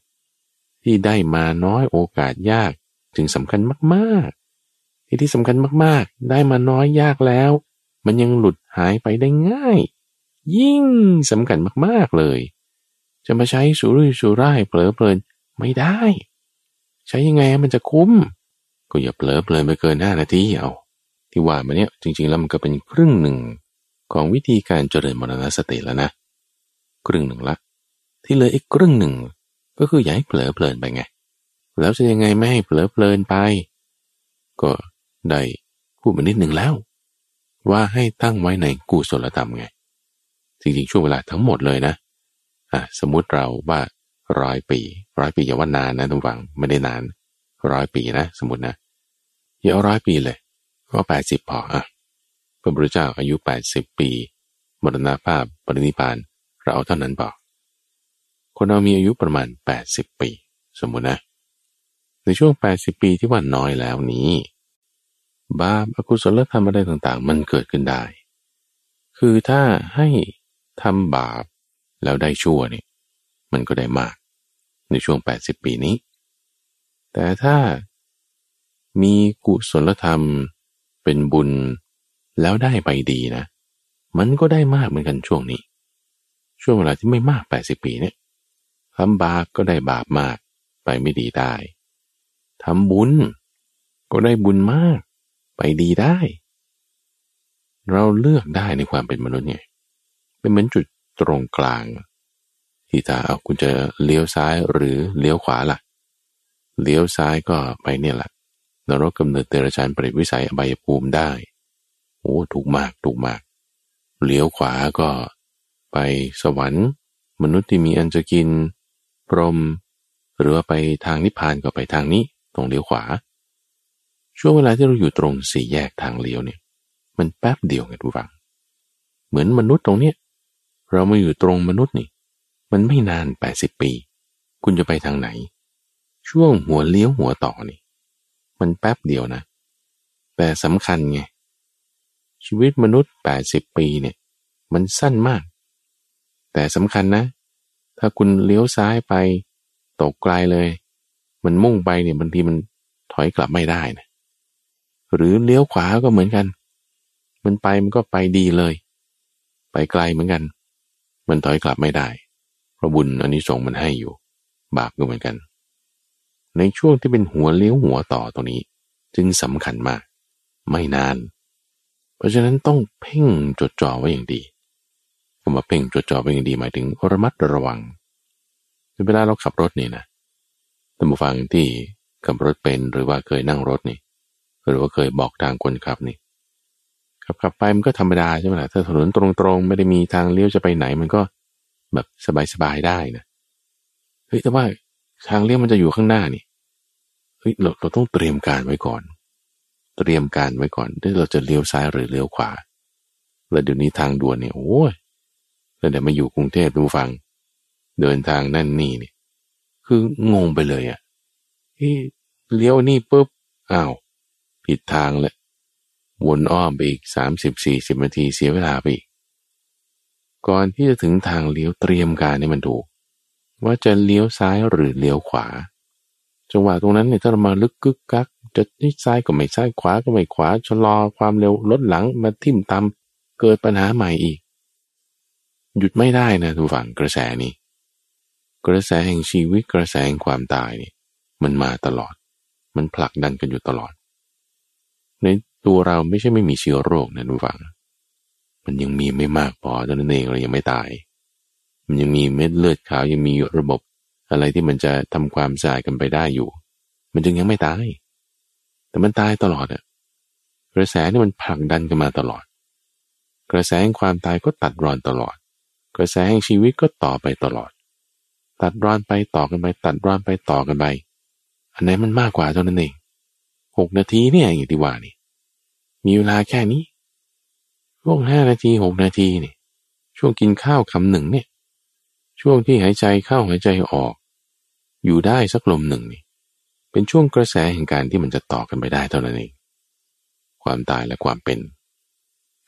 ที่ได้มาน้อยโอกาสยากจึงสำคัญมากๆที่ที่สำคัญมากๆได้มาน้อยยากแล้วมันยังหลุดหายไปได้ง่ายยิ่งสำคัญมากๆเลย จะมาใช้สุรุ่ยสุร่ายเผลอเพลินไม่ได้ใช้ยังไงมันจะคุ้มก็อย่าเผลอเพลินไปเกินห้านาทีเอาที่ว่ามาเนี่ยจริงๆแล้วมันก็เป็นครึ่งหนึ่งของวิธีการเจริญมรณสติแล้วนะครึ่งหนึ่งละที่เหลืออีกครึ่งหนึ่งก็คืออย่าให้เผลอเพลินไปไงแล้วจะยังไงไม่ให้เผลอเพลินไปก็ได้พูดมานิดหนึ่งแล้วว่าให้ตั้งไว้ในกุศลธรรมไงจริงๆช่วงเวลาทั้งหมดเลยนะอ่ะสมมุติเราว่าร้อยปีร้อยปีอย่าว่านานนะทุกฝั่งไม่ได้นานร้อยปีนะสมมตินะอย่าเอาร้อยปีเลยก็แปดสิบพออ่ะพระพุทธเจ้าอายุแปดสิบปีมรณภาพปรินิพพานเราเอาเท่านั้นพอคนเรามีอายุประมาณแปดสิบปีสมมตินะในช่วงแปดสิบปีที่ว่าน้อยแล้วนี้บาปอกุศลธรรมอะไรต่างๆมันเกิดขึ้นได้คือถ้าให้ทำบาปแล้วได้ชั่วนี่มันก็ได้มากในช่วงแปดสิบปีนี้แต่ถ้ามีกุศลธรรมเป็นบุญแล้วได้ไปดีนะมันก็ได้มากเหมือนกันช่วงนี้ช่วงเวลาที่ไม่มากแปดสิบปีเนี่ยทำบาปก็ได้บาปมากไปไม่ดีได้ทำบุญก็ได้บุญมากไปดีได้เราเลือกได้ในความเป็นมนุษย์ไงเป็นเหมือนจุดตรงกลางที่ถ้าเอาคุณจะเลี้ยวซ้ายหรือเลี้ยวขวาล่ะเลี้ยวซ้ายก็ไปเนี่ยแหละนรกกำเนิดเดรัจฉานเปรตวิสัยอบายภูมิได้โอ้ถูกมากถูกมากเลี้ยวขวาก็ไปสวรรค์มนุษย์ที่มีอันจะกินพรหมหรือว่าไปทางนิพพานก็ไปทางนี้ตรงเลี้ยวขวาช่วงเวลาที่เราอยู่ตรงสี่แยกทางเลี้ยวเนี่ยมันแป๊บเดียวไงทุกฝั่งเหมือนมนุษย์ตรงเนี้ยเรามาอยู่ตรงมนุษย์นี่มันไม่นานแปดสิบปีคุณจะไปทางไหนช่วงหัวเลี้ยวหัวต่อนี่มันแป๊บเดียวนะแต่สำคัญไงชีวิตมนุษย์แปดสิบปีเนี่ยมันสั้นมากแต่สำคัญนะถ้าคุณเลี้ยวซ้ายไปตกไกลเลยมันมุ่งไปเนี่ยบางทีมันถอยกลับไม่ได้นะหรือเลี้ยวขวาก็เหมือนกันมันไปมันก็ไปดีเลยไปไกลเหมือนกันมันถอยกลับไม่ได้เพราะบุญอานิสงส์มันให้อยู่บาปก็เหมือนกันในช่วงที่เป็นหัวเลี้ยวหัวต่อตรงนี้จึงสำคัญมากไม่นานเพราะฉะนั้นต้องเพ่งจดจ่อไว้อย่างดีคำว่าเพ่งจดจ่อไว้อย่างดีหมายถึงระมัดระวังเวลาเราขับรถนี่นะท่านผู้ฟังที่ขับรถเป็นหรือว่าเคยนั่งรถนี่หรือว่าเคยบอกทางคนขับนี่ขับขับไปมันก็ธรรมดาใช่ไหมล่ะถ้าถนนตรงๆไม่ได้มีทางเลี้ยวจะไปไหนมันก็แบบสบายๆได้นะเฮ้ยแต่ว่าทางเลี้ยวมันจะอยู่ข้างหน้านี่เฮ้ยเราเราต้องเตรียมการไว้ก่อนเตรียมการไว้ก่อนที่เราจะเลี้ยวซ้ายหรือเลี้ยวขวาแล้วเดี๋ยวนี้ทางด่วนเนี่ยโอ้ยแล้วเดี๋ยวมาอยู่กรุงเทพดูฟังเดินทางนั่นนี่นี่คืองงไปเลยอ่ะที่เลี้ยวนี่ปุ๊บอ้าวผิดทางแหละวนอ้อมไปอีกสามสิบสี่สิบนาทีเสียเวลาไปอีกก่อนที่จะถึงทางเลี้ยวเตรียมการให้มันถูกว่าจะเลี้ยวซ้ายหรือเลี้ยวขวาจังหวะตรงนั้นเนี่ยถ้าเรามาลึกกึกกักจะนี่ซ้ายก็ไม่ซ้ายขวาก็ไม่ขวาชะลอความเร็วลดหลังมาทิ่มตำเกิดปัญหาใหม่อีกหยุดไม่ได้นะทุกฝั่งกระแสนี้กระแสแห่งชีวิตกระแสแห่งความตายนี่มันมาตลอดมันผลักดันกันอยู่ตลอดในตัวเราไม่ใช่ไม่มีเชื้อโรคนะทุกฝั่งมันยังมีไม่มากพอเท่านั้นเองเรายังไม่ตายมันยังมีเม็ดเลือดขาวยังมีระบบอะไรที่มันจะทำความสลายกันไปได้อยู่มันจึงยังไม่ตายแต่มันตายตลอดอะกระแสนี่มันผลักดันกันมาตลอดกระแสแห่งความตายก็ตัดรอนตลอดกระแสแห่งชีวิตก็ต่อไปตลอดตัดรอนไปต่อกันไปตัดรอนไปต่อกันไปอันไหนมันมากกว่าเท่านั้นเองหกนาทีเนี่ยอย่างที่ว่านี่มีเวลาแค่นี้ช่วงห้านาทีหกนาทีนี่ช่วงกินข้าวคำหนึ่งเนี่ยช่วงที่หายใจเข้าหายใจออกอยู่ได้สักลมหนึ่งนี่เป็นช่วงกระแสแห่งการที่มันจะต่อกันไปได้เท่านั้นเองความตายและความเป็น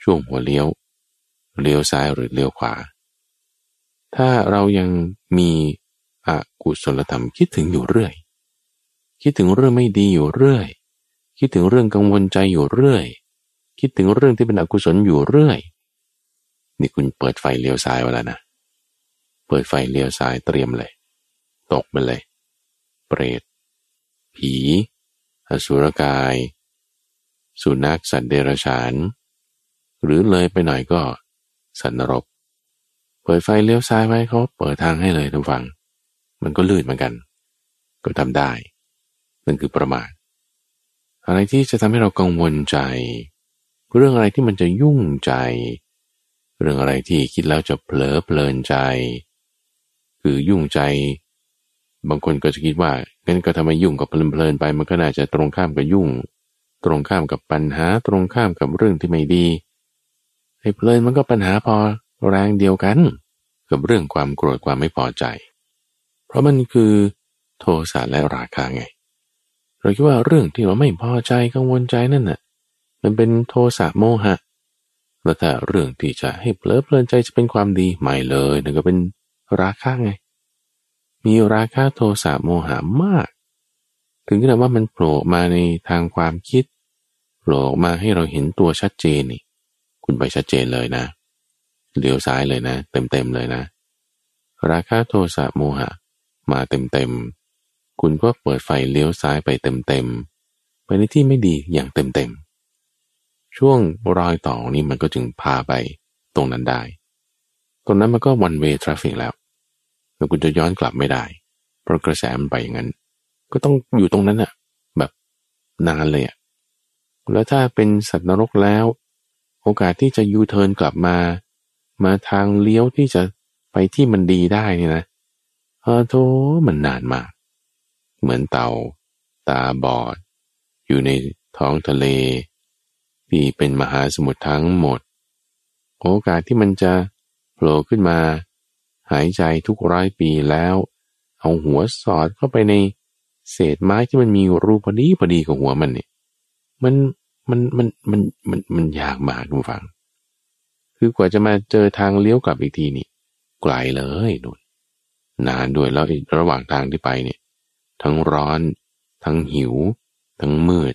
ช่วงหัวเลี้ยวเลี้ยวซ้ายหรือเลี้ยวขวาถ้าเรายังมีอกุศลธรรมคิดถึงอยู่เรื่อยคิดถึงเรื่องไม่ดีอยู่เรื่อยคิดถึงเรื่องกังวลใจอยู่เรื่อยคิดถึงเรื่องที่เป็นอกุศลอยู่เรื่อยนี่คุณเปิดไฟเลี้ยวซ้ายไว้แล้วนะ เปิดไฟเลี้ยวซ้ายเตรียมเลยตกมาเลยเปรตผีอสุรกายสุนัขสัตว์เดรัจฉานหรือเลยไปหน่อยก็สัตว์นรกเปิดไฟเลี้ยวซ้ายไว้เขาเปิดทางให้เลยทุกฝั่งมันก็ลื่นเหมือนกันก็ทำได้นั่นคือประมาทอะไรที่จะทำให้เรากังวลใจเรื่องอะไรที่มันจะยุ่งใจเรื่องอะไรที่คิดแล้วจะเผลอเพลินใจคือยุ่งใจบางคนก็จะคิดว่างั้นก็ทำไมยุ่งกับเพลินเพลินไปมันก็น่าจะตรงข้ามกับยุ่งตรงข้ามกับปัญหาตรงข้ามกับเรื่องที่ไม่ดีไอ้เพลินมันก็ปัญหาพอแรงเดียวกันกับเรื่องความโกรธความไม่พอใจเพราะมันคือโทสะและราคะไงเราคิดว่าเรื่องที่เราไม่พอใจกังวลใจนั่นน่ะมันเป็นโทสะโมหะแล้วถ้าเรื่องที่จะให้เพลิดเพลินใจจะเป็นความดีไม่เลยนั่นก็เป็นราคะไงมีราคะโทสะโมหะมากถึงขนาดว่ามันโผล่มาในทางความคิดโผล่มาให้เราเห็นตัวชัดเจนนี่คุณไปชัดเจนเลยนะเลี้ยวซ้ายเลยนะเต็มๆเลยนะราคะโทสะโมหะมาเต็มๆคุณก็เปิดไฟเลี้ยวซ้ายไปเต็มๆไปในที่ไม่ดีอย่างเต็มๆช่วงรอยต่อนี้มันก็จึงพาไปตรงนั้นได้ตรงนั้นมันก็ one way traffic แล้วแล้วคุณจะย้อนกลับไม่ได้เพราะกระแสมันไปอย่างนั้นก็ต้องอยู่ตรงนั้นอะแบบนานเลยอะแล้วถ้าเป็นสัตว์นรกแล้วโอกาสที่จะยูเทิร์นกลับมามาทางเลี้ยวที่จะไปที่มันดีได้เนี่ยนะเออโธ่มันนานมากเหมือนเต่าตาบอดอยู่ในท้องทะเลที่เป็นมหาสมุทรทั้งหมดโอกาสที่มันจะโผล่ขึ้นมาหายใจทุกร้อยปีแล้วเอาหัวสอดเข้าไปในเศษไม้ที่มันมีรูพอดีพอดีกับหัวมันเนี่ยมันมันมันมันมันมันยากมากทุกฝั่งคือกว่าจะมาเจอทางเลี้ยวกลับอีกทีนี่ไกลเลยนู่นนานด้วยแล้วระหว่างทางที่ไปเนี่ยทั้งร้อนทั้งหิวทั้งมืด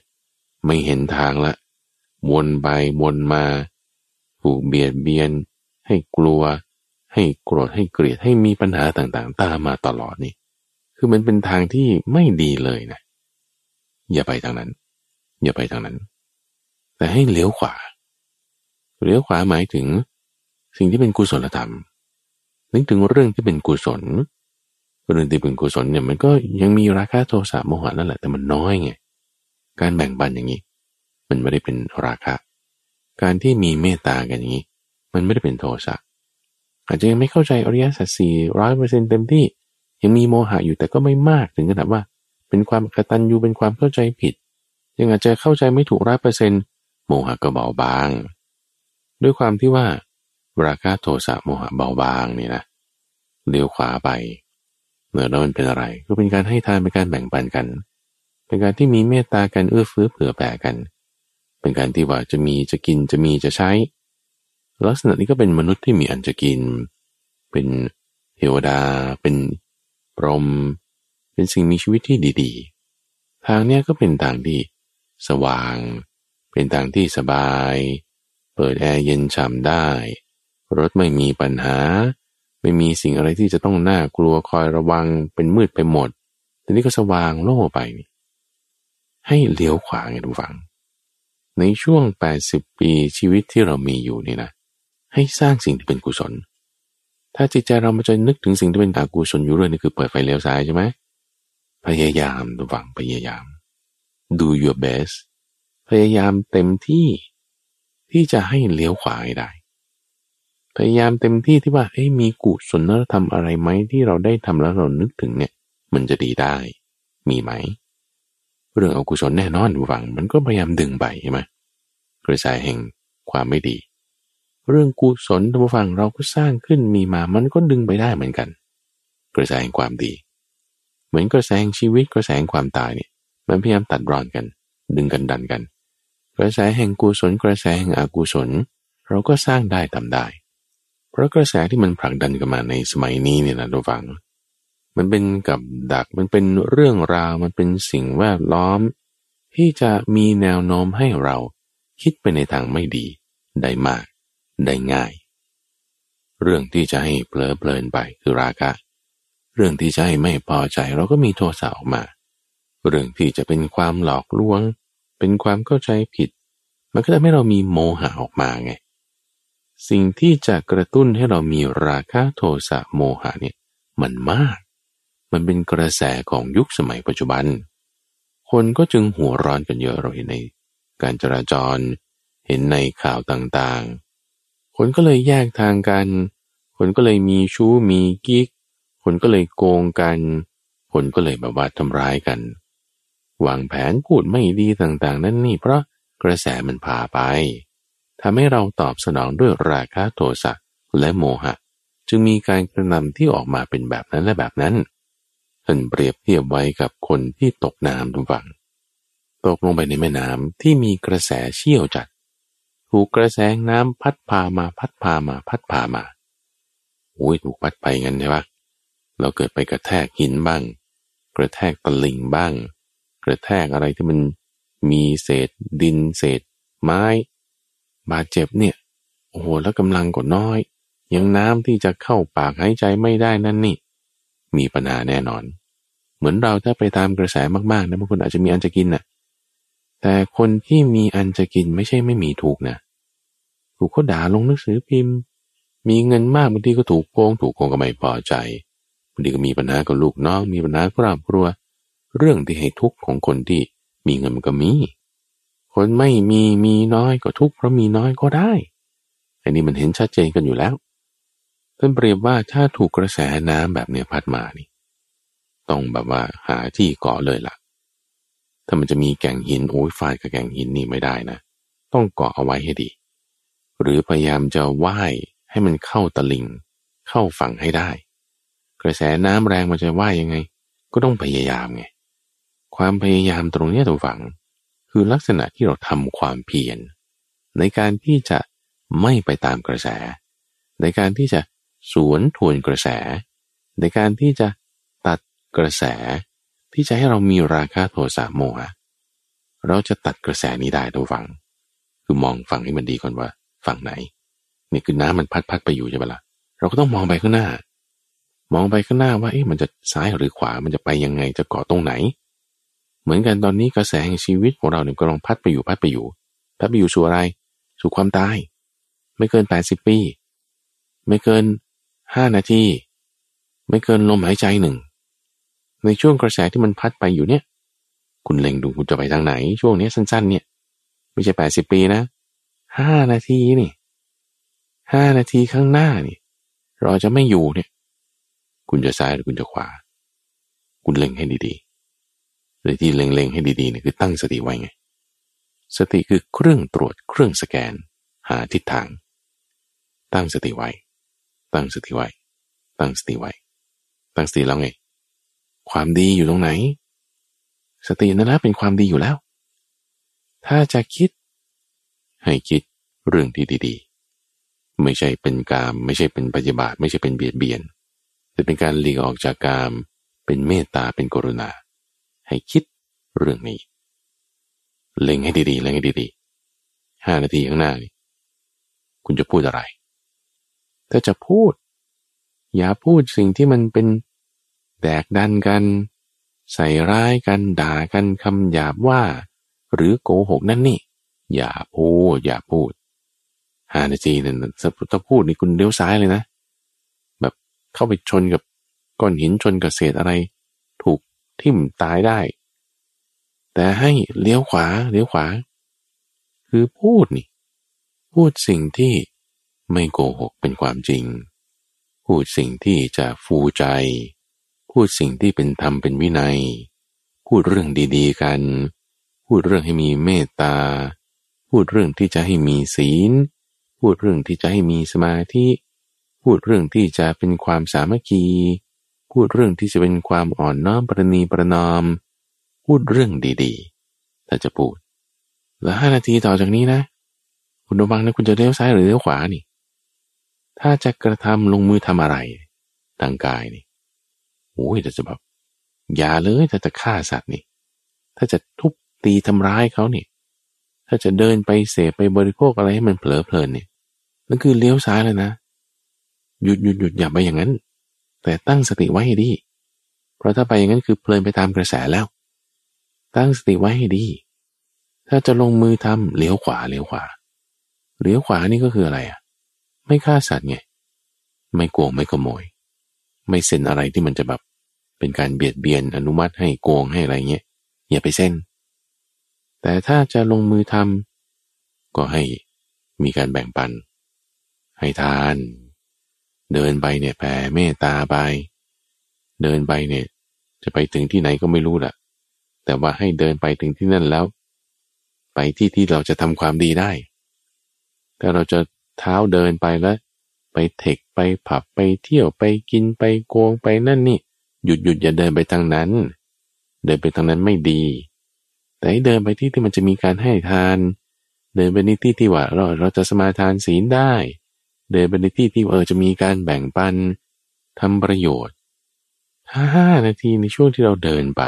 ไม่เห็นทางละวนไปวนมาถูกเบียดเบียนให้กลัวให้โกรธให้เกลียดให้มีปัญหาต่างๆตามมาตลอดนี่คือมันเป็นทางที่ไม่ดีเลยนะอย่าไปทางนั้นอย่าไปทางนั้นแต่ให้เลี้ยวขวาเลี้ยวขวาหมายถึงสิ่งที่เป็นกุศลธรรมนึกถึงเรื่องที่เป็นกุศลเรื่องที่เป็นกุศลเนี่ยมันก็ยังมีราคะโทสะโมหะนั่นแหละแต่มันน้อยไงการแบ่งปันอย่างนี้มันไม่ได้เป็นราคะการที่มีเมตตากันอย่างนี้มันไม่ได้เป็นโทสะอาจจะยังไม่เข้าใจอริยสัจสี่ร้อยเปอร์เซ็นต์เต็มที่ยังมีโมหะอยู่แต่ก็ไม่มากถึงขนาดว่าเป็นความกตัญญูเป็นความเข้าใจผิดยังอาจจะเข้าใจไม่ถูกร้อยเปอร์เซ็นต์โมหะก็เบาบางด้วยความที่ว่าราคะโทสะโมหะเบาบางนี่นะเลี้ยวขวาไปเมื่อแล้วมันเป็นอะไรก็เป็นการให้ทานเป็นการแบ่งปันกันเป็นการที่มีเมตตากันเอื้อเฟื้อเผื่อแผ่กันเป็นการที่ว่าจะมีจะกินจะมีจะใช้ลักษณะนี้ก็เป็นมนุษย์ที่มีอันจะกินเป็นเทวดาเป็นพรหมเป็นสิ่งมีชีวิตที่ดีๆทางเนี้ยก็เป็นทางที่สว่างเป็นทางที่สบายเปิดแอร์เย็นฉ่ำได้รถไม่มีปัญหาไม่มีสิ่งอะไรที่จะต้องน่ากลัวคอยระวังเป็นมืดไปหมดทีนี้ก็สว่างโล่ไปให้เลี้ยวขวาไงทุกฝั่งในช่วงแปดสิบปีชีวิตที่เรามีอยู่นี่นะให้สร้างสิ่งที่เป็นกุศลถ้าจิตใจเรามันจะนึกถึงสิ่งที่เป็นอกุศลอยู่เรื่อยนี่คือเปิดไฟเลี้ยวซ้ายใช่ไหมพยายามทุกฝั่งพยายาม do your best พยายามเต็มที่ที่จะให้เลี้ยวขวาให้ได้พยายามเต็มที่ที่ว่าเอ้ยมีกุศลธรรมอะไรไหมที่เราได้ทำแล้วเรานึกถึงเนี่ยมันจะดีได้มีไหมเรื่องอกุศลแน่นอนอยู่ฝั่งมันก็พยายามดึงไปใช่ไหมกระแสแห่งความไม่ดีเรื่องกุศลทุกฝั่งเราก็สร้างขึ้นมีมามันก็ดึงไปได้เหมือนกันกระแสแห่งความดีเหมือนกระแสแห่งชีวิตกระแสแห่งความตายเนี่ยมันพยายามตัดรอนกันดึงกันดันกันกระแสแห่งกุศลกระแสแห่งอกุศลเราก็สร้างได้ทำได้เพราะกระแสที่มันผลักดันกันมาในสมัยนี้เนี่ยนะทุกฝั่งมันเป็นกับดักมันเป็นเรื่องราวมันเป็นสิ่งแวดล้อมที่จะมีแนวโน้มให้เราคิดไปในทางไม่ดีได้มากได้ง่าย เรื่องที่จะให้เพลิดเพลินไปคือราคะเรื่องที่จะให้ไม่พอใจเราก็มีโทสะออกมาเรื่องที่จะเป็นความหลอกลวงเป็นความเข้าใจผิดมันก็ทำให้เรามีโมหะออกมาไงสิ่งที่จะกระตุ้นให้เรามีราคะโทสะโมหะเนี่ยมันมากมันเป็นกระแสของยุคสมัยปัจจุบันคนก็จึงหัวร้อนกันเยอะเราเห็นในการจราจรเห็นในข่าวต่างๆคนก็เลยแยกทางกันคนก็เลยมีชู้มีกิ๊กคนก็เลยโกงกันคนก็เลยแบบว่าทำร้ายกันวางแผนพูดไม่ดีต่างๆนั่นนี่เพราะกระแสมันพาไปทำให้เราตอบสนองด้วยราคะโทสะและโมหะจึงมีการกระทำที่ออกมาเป็นแบบนั้นและแบบนั้นท่านเปรียบเทียบไว้กับคนที่ตกน้ำทุกฝั่งตกลงไปในแม่น้ำที่มีกระแสเชี่ยวจัดถูกกระแสน้ำพัดพามาพัดพามาพัดพามาโอ้ยถูกพัดไปงั้นใช่ปะเราเกิดไปกระแทกหินบ้างกระแทกตะลิ่งบ้างกระแทกอะไรที่มันมีเศษดินเศษไม้บาดเจ็บเนี่ยโอ้โหแล้วกำลังก็น้อยยังน้ำที่จะเข้าปากหายใจไม่ได้นั่นนี่มีปัญหาแน่นอนเหมือนเราถ้าไปตามกระแสมากๆนะบางคนอาจจะมีอันจะกินน่ะแต่คนที่มีอันจะกินไม่ใช่ไม่มีถูกนะถูกเขาด่าลงหนังสือพิมพ์มีเงินมากบางทีก็ถูกโกงถูกโกงก็ไม่พอใจบางทีก็มีปัญหากับลูกน้องมีปัญหาครอบครัวเรื่องที่ให้ทุกข์ของคนที่มีเงินมันก็มีคนไม่มีมีน้อยก็ทุกข์เพราะมีน้อยก็ได้อันนี้มันเห็นชัดเจนกันอยู่แล้วท่านเปรียบว่าถ้าถูกกระแสน้ำแบบเนี้ยพัดมานี่ต้องแบบว่าหาที่เกาะเลยล่ะถ้ามันจะมีแก่งหินโอ้ยฟาดกับแก่งหินนี่ไม่ได้นะต้องเกาะเอาไว้ให้ดีหรือพยายามจะว่ายให้มันเข้าตะลิ่งเข้าฝั่งให้ได้กระแสน้ำแรงมันจะว่ายยังไงก็ต้องพยายามไงความพยายามตรงนี้ตัวฝังคือลักษณะที่เราทำความเพียรในการที่จะไม่ไปตามกระแสในการที่จะสวนทวนกระแสในการที่จะตัดกระแสที่จะให้เรามีราคะโทสะโมหะเราจะตัดกระแสนี้ได้ตัวฝังคือมองฝั่งให้มันดีก่อนว่าฝั่งไหนนี่คือน้ำมันพัดพัดไปอยู่ใช่ไหมล่ะเราก็ต้องมองไปข้างหน้ามองไปข้างหน้าว่าเอ๊ะมันจะซ้ายหรือขวามันจะไปยังไงจะเกาะตรงไหนเหมือนกันตอนนี้กระแสแห่งชีวิตของเราเนี่ยกำลังพัดไปอยู่พัดไปอยู่พัดไปอยู่สู่อะไรสู่ความตายไม่เกินแปดสิบปีไม่เกินห้านาทีไม่เกินลมหายใจหนึ่งในช่วงกระแสที่มันพัดไปอยู่เนี่ยคุณเล็งดูคุณจะไปทางไหนช่วงนี้สั้นๆเนี่ยไม่ใช่แปดสิบปีนะห้านาทีนี่ห้านาทีข้างหน้านี่เราจะไม่อยู่เนี่ยคุณจะซ้ายหรือคุณจะขวาคุณเล็งให้ดีๆโดยที่เล็งๆให้ดีๆเนี่ยคือตั้งสติไว้ไงสติคือเครื่องตรวจเครื่องสแกนหาทิศทางตั้งสติไว้ตั้งสติไว้ตั้งสติไว้ตั้งสติแล้วไงความดีอยู่ตรงไหนสตินั่นแหละเป็นความดีอยู่แล้วถ้าจะคิดให้คิดเรื่องที่ดีๆไม่ใช่เป็นกามไม่ใช่เป็นปฏิบัติไม่ใช่เป็นเบียดเบียนแต่เป็นการหลีกออกจากกามเป็นเมตตาเป็นกรุณาให้คิดเรื่องนี้เล็งให้ดีๆเล็งให้ดีๆห้านาทีข้างหน้านี่คุณจะพูดอะไรถ้าจะพูดอย่าพูดสิ่งที่มันเป็นแดกดันกันใส่ร้ายกันด่ากันคำหยาบว่าหรือโกหกนั่นนี่อย่าพูดอย่าพูดห้านาทีนั่นถ้าพูดนี่คุณเลี้ยวซ้ายเลยนะแบบเข้าไปชนกับก้อนหินชนกับเศษอะไรถูกทิ่มตายได้แต่ให้เลี้ยวขวาเลี้ยวขวาคือพูดนี่พูดสิ่งที่ไม่โกหกเป็นความจริงพูดสิ่งที่จะฟูใจพูดสิ่งที่เป็นธรรมเป็นวินัยพูดเรื่องดีๆกันพูดเรื่องให้มีเมตตาพูดเรื่องที่จะให้มีศีลพูดเรื่องที่จะให้มีสมาธิพูดเรื่องที่จะเป็นความสามัคคีพูดเรื่องที่จะเป็นความอ่อนน้อมประนีประนอมพูดเรื่องดีๆถ้าจะพูดแล้วห้านาทีต่อจากนี้นะคุณระวังนะคุณจะเลี้ยวซ้ายหรือเลี้ยวขวานี่ถ้าจะกระทำลงมือทำอะไรทางกายนี่โอ้ยแต่จะแบบอย่าเลยถ้าจะฆ่าสัตว์นี่ถ้าจะทุบตีทำร้ายเขานี่ถ้าจะเดินไปเสพไปบริโภคอะไรให้มันเผลอเพลินนี่นั่นคือเลี้ยวซ้ายเลยนะ หยุดหยุดหยุดอย่าไปอย่างนั้นแต่ตั้งสติไว้ให้ดีเพราะถ้าไปอย่างนั้นคือเพลินไปตามกระแสแล้วตั้งสติไว้ให้ดีถ้าจะลงมือทำเลี้ยวขวาเลี้ยวขวาเลี้ยวขวานี่ก็คืออะไรอ่ะไม่ฆ่าสัตว์ไงไม่โกงไม่ขโมยไม่เซ็นอะไรที่มันจะแบบเป็นการเบียดเบียนอนุมัติให้โกงให้อะไรเงี้ยอย่าไปเซ็นแต่ถ้าจะลงมือทำก็ให้มีการแบ่งปันให้ทานเดินไปเนี่ยแผ่เมตตาไปเดินไปเนี่ยจะไปถึงที่ไหนก็ไม่รู้ล่ะแต่ว่าให้เดินไปถึงที่นั่นแล้วไปที่ที่เราจะทำความดีได้ถ้าเราจะเท้าเดินไปแล้วไปเทคไปผับไปเที่ยวไปกินไปโกงไปนั่นนี่หยุดหยุดอย่าเดินไปทางนั้นเดินไปทางนั้นไม่ดีแต่เดินไปที่ที่มันจะมีการให้ทานเดินไปในที่ที่ว่าเราเราจะสมาทานศีลได้เดินไปในที่ที่เออจะมีการแบ่งปันทำประโยชน์ห้านาทีในช่วงที่เราเดินไป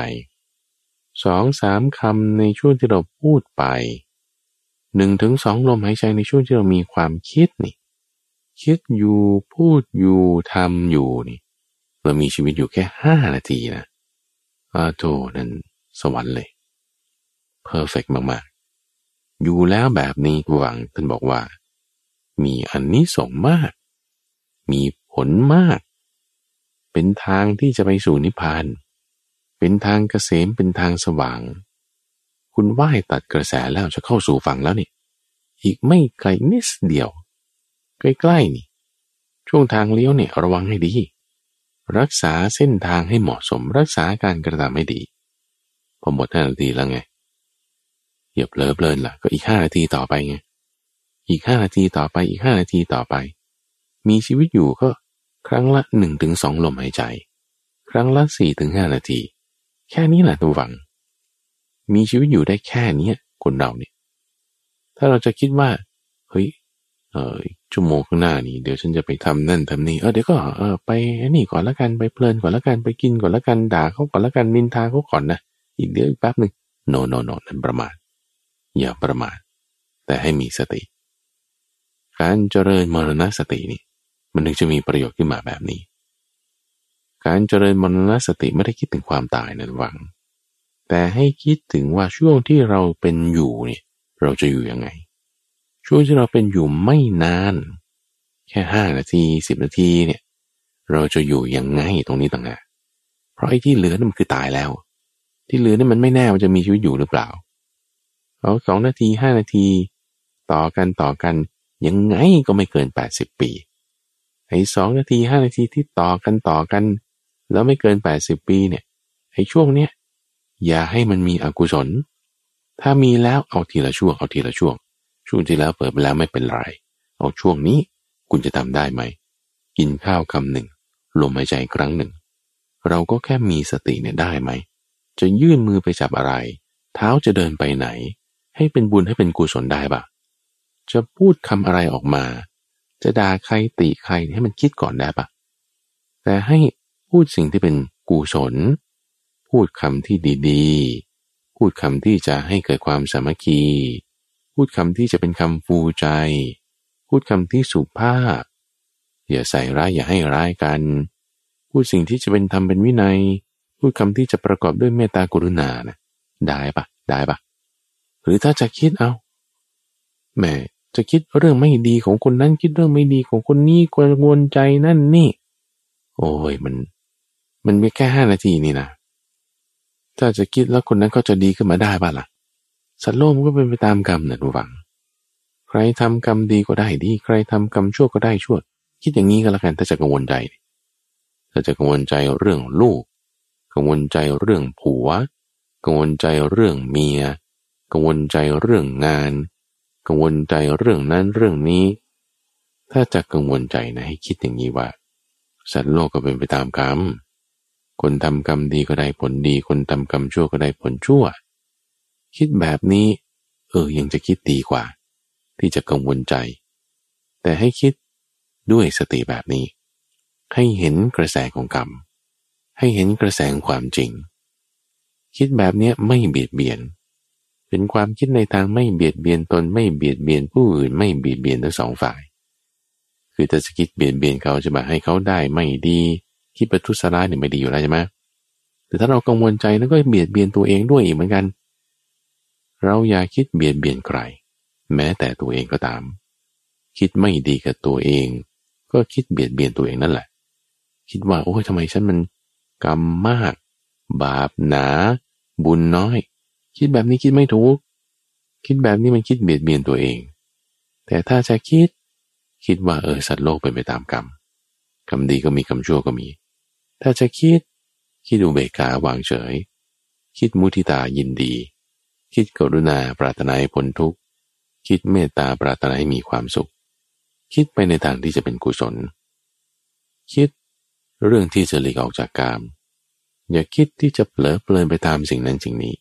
สองสามคำในช่วงที่เราพูดไปหนึ่งถึงสองลมหายใจในช่วงที่เรามีความคิดนี่คิดอยู่พูดอยู่ทำอยู่นี่เรามีชีวิตอยู่แค่ห้านาทีนะอาโธนั่นสวรรค์เลยเพอร์เฟกต์มากๆอยู่แล้วแบบนี้หวังท่านบอกว่ามีอานิสงส์มากมีผลมากเป็นทางที่จะไปสู่นิพพานเป็นทางเกษมเป็นทางสว่างคุณว่ายตัดกระแสแล้วจะเข้าสู่ฝั่งแล้วนี่อีกไม่ไกลนิดเดียวใกล้ๆนี่ช่วงทางเลี้ยวเนี่ยระวังให้ดีรักษาเส้นทางให้เหมาะสมรักษาการกระทำให้ดีพอหมดห้านาทีแล้วไงเหยียบเลิฟเลินล่ะก็อีกห้านาทีต่อไปไงอีกห้านาทีต่อไปอีกห้านาทีต่อไปมีชีวิตอยู่ก็ครั้งละ หนึ่งถึงสอง ลมหายใจครั้งละ สี่ถึงห้า นาทีแค่นี้แหละตัวหวังมีชีวิตอยู่ได้แค่นี้คนเราเนี่ยถ้าเราจะคิดว่าเฮ้ยเออชั่วโมงข้างหน้านี่เดี๋ยวฉันจะไปทำนั่นทำนี่เออเดี๋ยวก็เออไปนี่ก่อนละกันไปเพลินก่อนละกันไปกินก่อนละกันด่าเขาก่อนละกันนินทาเขาก่อนนะอีกเดี๋ยวอีกแป๊บนึงโนโนโนนั่นประมาทอย่าประมาทแต่ให้มีสติการเจริญมรณสตินี่มันถึงจะมีประโยชน์ขึ้นมาแบบนี้การเจริญมรณสติไม่ได้คิดถึงความตายนะหวังแต่ให้คิดถึงว่าช่วงที่เราเป็นอยู่เนี่ยเราจะอยู่ยังไงช่วงที่เราเป็นอยู่ไม่นานแค่ห้านาทีสิบนาทีเนี่ยเราจะอยู่ยังไงตรงนี้ต่างหากเพราะไอ้ที่เหลือนั่นมันคือตายแล้วที่เหลือนั่นมันไม่แน่ว่าจะมีชีวิตอยู่หรือเปล่าเอาสองนาทีห้านาทีต่อกันต่อกันยังไงก็ไม่เกินแปดสิบปีไอ้สองนาทีห้านาทีที่ต่อกันต่อกันแล้วไม่เกินแปดสิบปีเนี่ยไอ้ช่วงเนี้ยอย่าให้มันมีอกุศลถ้ามีแล้วเอาทีละช่วงเอาทีละช่วงช่วงที่แล้วเปิดไปแล้วไม่เป็นไรเอาช่วงนี้คุณจะทำได้ไหมกินข้าวคำหนึ่งลมหายใจครั้งหนึ่งเราก็แค่มีสติเนี่ยได้ไหมจะยื่นมือไปจับอะไรเท้าจะเดินไปไหนให้เป็นบุญให้เป็นกุศลได้ปะจะพูดคำอะไรออกมาจะด่าใครตีใครให้มันคิดก่อนได้ปะแต่ให้พูดสิ่งที่เป็นกุศลพูดคำที่ดีๆพูดคำที่จะให้เกิดความสามัคคีพูดคำที่จะเป็นคำฟูใจพูดคำที่สุภาพอย่าใส่ร้ายอย่าให้ร้ายกันพูดสิ่งที่จะเป็นธรรมเป็นวินัยพูดคำที่จะประกอบด้วยเมตตากรุณานะได้ปะได้ปะหรือถ้าจะคิดเอาแม่จะคิดเรื่องไม่ดีของคนนั้นคิดเรื่องไม่ดีของคนนี้กังวลใจนั่นนี่โอ้ยมันมันมีแค่ห้านาทีนี่นะถ้าจะคิดแล้วคนนั้นเขาจะดีขึ้นมาได้ป่ะล่ะสัตว์โลกมันก็เป็นไปตามกรรมนะดูฟังใครทำกรรมดีก็ได้ดีใครทำกรรมชั่วก็ได้ชั่วคิดอย่างนี้ก็แล้วกันถ้าจะกังวลใจถ้าจะกังวลใจเรื่องลูกกังวลใจเรื่องผัวกังวลใจเรื่องเมียกังวลใจเรื่องงานกังวลใจเรื่องนั้นเรื่องนี้ถ้าจะกังวลใจนะให้คิดอย่างนี้ว่าสัตว์โลกก็เป็นไปตามกรรมคนทำกรรมดีก็ได้ผลดีคนทำกรรมชั่วก็ได้ผลชั่วคิดแบบนี้เออยังจะคิดดีกว่าที่จะกังวลใจแต่ให้คิดด้วยสติแบบนี้ให้เห็นกระแสของกรรมให้เห็นกระแสของความจริงคิดแบบนี้ไม่เบียดเบียนเป็นความคิดในทางไม่เบียดเบียนตนไม่เบียดเบียนผู้อื่นไม่เบียดเบียนทั้งสองฝ่าย คือถ้าจะคิดเบียดเบียนเขาจะแบบให้เขาได้ไม่ดีคิดประทุษร้ายเนี่ยไม่ดีอยู่แล้วใช่ไหมแต่ถ้าเรากังวลใจแล้วก็เบียดเบียนตัวเองด้วยอีกเหมือนกันเราอย่าคิดเบียดเบียนใครแม้แต่ตัวเองก็ตามคิดไม่ดีกับตัวเองก็คิดเบียดเบียนตัวเองนั่นแหละคิดว่าโอ้ยทำไมฉันมันกรรมมากบาปหนาบุญน้อยคิดแบบนี้คิดไม่ถูกคิดแบบนี้มันคิดเบียดเบียนตัวเองแต่ถ้าจะคิดคิดว่าเออสัตว์โลกเป็นไปตามกรรมกรรมดีก็มีกรรมชั่วก็มีถ้าจะคิดคิดอุเบกขาวางเฉยคิดมุทิตายินดีคิดกรุณาปรารถนาให้พ้นทุกข์คิดเมตตาปรารถนาให้มีความสุขคิดไปในทางที่จะเป็นกุศลคิดเรื่องที่จะหลีกออกจากกามอย่าคิดที่จะเผลอเพลินไปตามสิ่งนั้นสิ่งนี้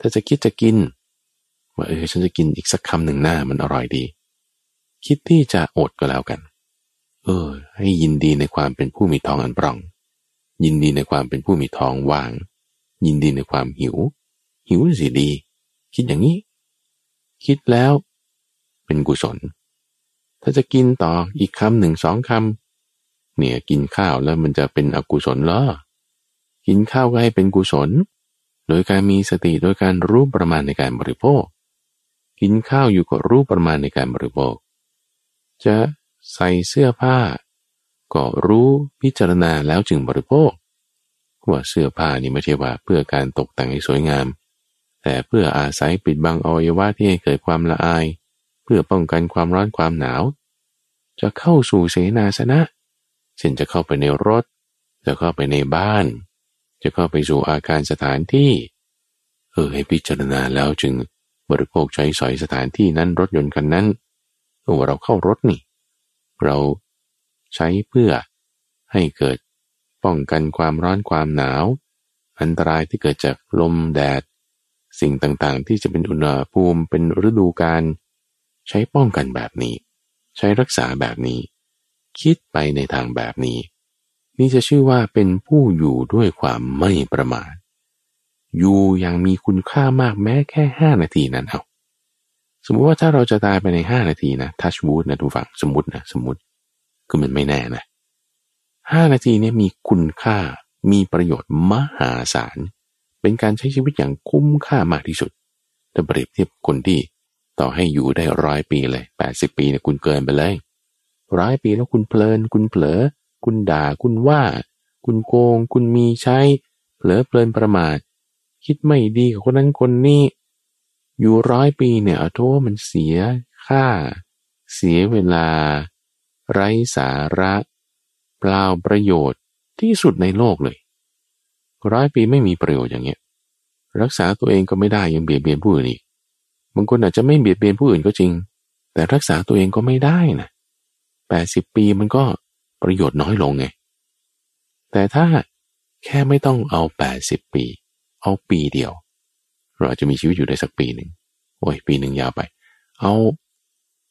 ถ้าจะคิดจะกินว่าเออฉันจะกินอีกสักคำหนึ่งหน้ามันอร่อยดีคิดที่จะอดก็แล้วกันเออให้ยินดีในความเป็นผู้มีท้องอันปร่องยินดีในความเป็นผู้มีท้องว่างยินดีในความหิวหิวสิดีคิดอย่างนี้คิดแล้วเป็นกุศลถ้าจะกินต่ออีกคำหนึ่งสองคำเนี่ยกินข้าวแล้วมันจะเป็นอกุศลเหรอกินข้าวก็ให้เป็นกุศลโดยการมีสติโดยการรู้ประมาณในการบริโภคกินข้าวอยู่กับรู้ประมาณในการบริโภคจะใส่เสื้อผ้าก็รู้พิจารณาแล้วจึงบริโภคว่าเสื้อผ้านี่ไม่ใช่ว่าเพื่อการตกแต่งให้สวยงามแต่เพื่ออาศัยปิดบังอวัยวะที่ให้เกิดความละอายเพื่อป้องกันความร้อนความหนาวจะเข้าสู่เสนาสนะเช่นจะเข้าไปในรถจะเข้าไปในบ้านจะเข้าไปสู่อาคารสถานที่เออให้พิจารณาแล้วจึงบริโภคใช้สอยสถานที่นั้นรถยนต์คันนั้นโอ้เราเข้ารถนี่เราใช้เพื่อให้เกิดป้องกันความร้อนความหนาวอันตรายที่เกิดจากลมแดดสิ่งต่างๆที่จะเป็นอุณหภูมิเป็นฤดูกาลใช้ป้องกันแบบนี้ใช้รักษาแบบนี้คิดไปในทางแบบนี้นี่จะชื่อว่าเป็นผู้อยู่ด้วยความไม่ประมาทอยู่อย่างมีคุณค่ามากแม้แค่ห้านาทีนั้นเอาสมมุติว่าถ้าเราจะตายไปในห้านาทีนะทัชวูดนะทุกฝั่งสมมุตินะสมมุติคือมันไม่แน่นะห้านาทีเนี่ยมีคุณค่ามีประโยชน์มหาศาลเป็นการใช้ชีวิตอย่างคุ้มค่ามากที่สุดถ้าเปรียบเทียบคนที่ต่อให้อยู่ได้ร้อยปีเลยแปดสิบปีเนี่ยคุณเกินไปเลยร้อยปีแล้วคุณเพลินคุณเผลอคุณด่าคุณว่าคุณโกงคุณมีใช้เผลอเพลินประมาทคิดไม่ดีกับคนนั้นคนนี้อยู่ร้อยปีเนี่ยโทษมันเสียค่าเสียเวลาไร้สาระเปล่าประโยชน์ที่สุดในโลกเลยร้อยปีไม่มีประโยชน์อย่างเงี้ยรักษาตัวเองก็ไม่ได้ยังเบียดเบียนผู้อื่นอีกบางคนอาจจะไม่เบียดเบียนผู้อื่นก็จริงแต่รักษาตัวเองก็ไม่ได้นะแปดสิบปีมันก็ประโยชน์น้อยลงไงแต่ถ้าแค่ไม่ต้องเอาแปดสิบปีเอาปีเดียวเราจะมีชีวิตอยู่ได้สักปีหนึ่งโอ้ยปีหนึ่งยาวไปเอา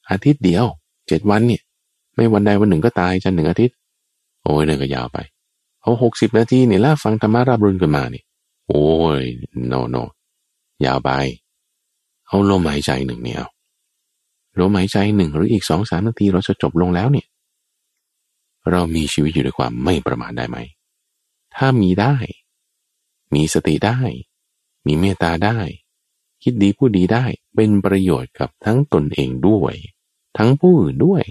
อาทิตย์เดียวเจ็ดวันเนี่ยไม่วันใดวันหนึ่งก็ตายจันหนึ่งอาทิตย์โอ้ยนั่นก็ยาวไปเอาหกสิบนาทีนี่ล่ะฟังธรรมะราบรื่นกันมานี่โอ้ยโนโนยาวไปเอาลมหายใจหนึ่งเนี่ยเอาลมหายใจหนึ่งหรืออีก สองถึงสาม นาทีเราจะจบลงแล้วเนี่ยเรามีชีวิตอยู่ด้วยความไม่ประมาทได้ไหมถ้ามีได้มีสติได้มีเมตตาได้คิดดีพูดดีได้เป็นประโยชน์กับทั้งตนเองด้วยทั้งผู้อื่นด้วย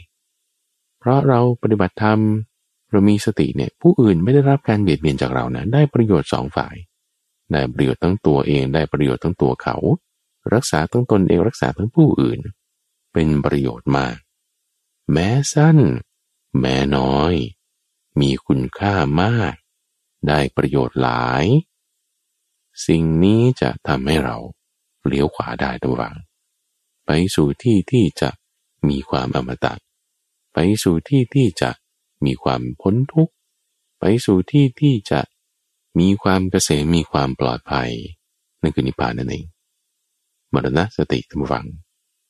เพราะเราปฏิบัติธรรมเรามีสติเนี่ยผู้อื่นไม่ได้รับการเบียดเบียนจากเรานะได้ประโยชน์สองฝ่ายได้ประโยชน์ทั้งตัวเองได้ประโยชน์ทั้งตัวเขารักษาทั้งตนเองรักษาทั้งผู้อื่นเป็นประโยชน์มากแม้สั้นแม้น้อยมีคุณค่ามากได้ประโยชน์หลายสิ่งนี้จะทำให้เราเลี้ยวขวาได้ตะวันไปสู่ที่ที่จะมีความอมตะไปสู่ที่ที่จะมีความพ้นทุกข์ไปสู่ที่ที่จะมีความเกษมมีความปลอดภัยนั่นคือนิพพานนั่นเองมรณะสติธรรมวัง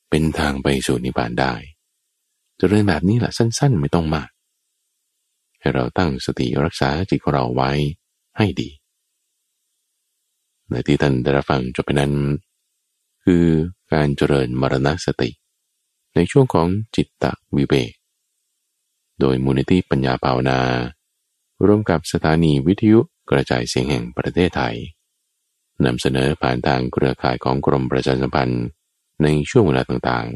เป็นทางไปสู่นิพพานได้จะเรียนแบบนี้แหละสั้นๆไม่ต้องมากให้เราตั้งสติรักษาจิตของเราไว้ให้ดีในที่ท่านได้ฟังจบไปนั้นคือการเจริญมรณะสติในช่วงของจิตตวิเวก โดยมูลนิธิปัญญาภาวนาร่วมกับสถานีวิทยุกระจายเสียงแห่งประเทศไทยนำเสนอผ่านทางเครือข่ายของกรมประชาสัมพันธ์ในช่วงเวลาต่าง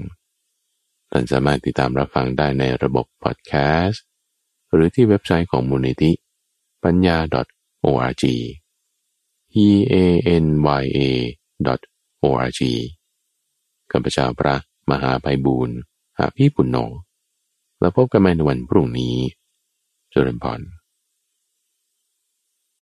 ๆท่านสามารถติดตามรับฟังได้ในระบบพอดแคสต์หรือที่เว็บไซต์ของมูลนิธิปัญญา .orgเอ เอ็น วาย เอ ดอท โอ อาร์ จี ข้าพเจ้าพระมหาไพบูลย์อภิปุณโญแล้วพบกันใหม่ในวันพรุ่งนี้เจริญพร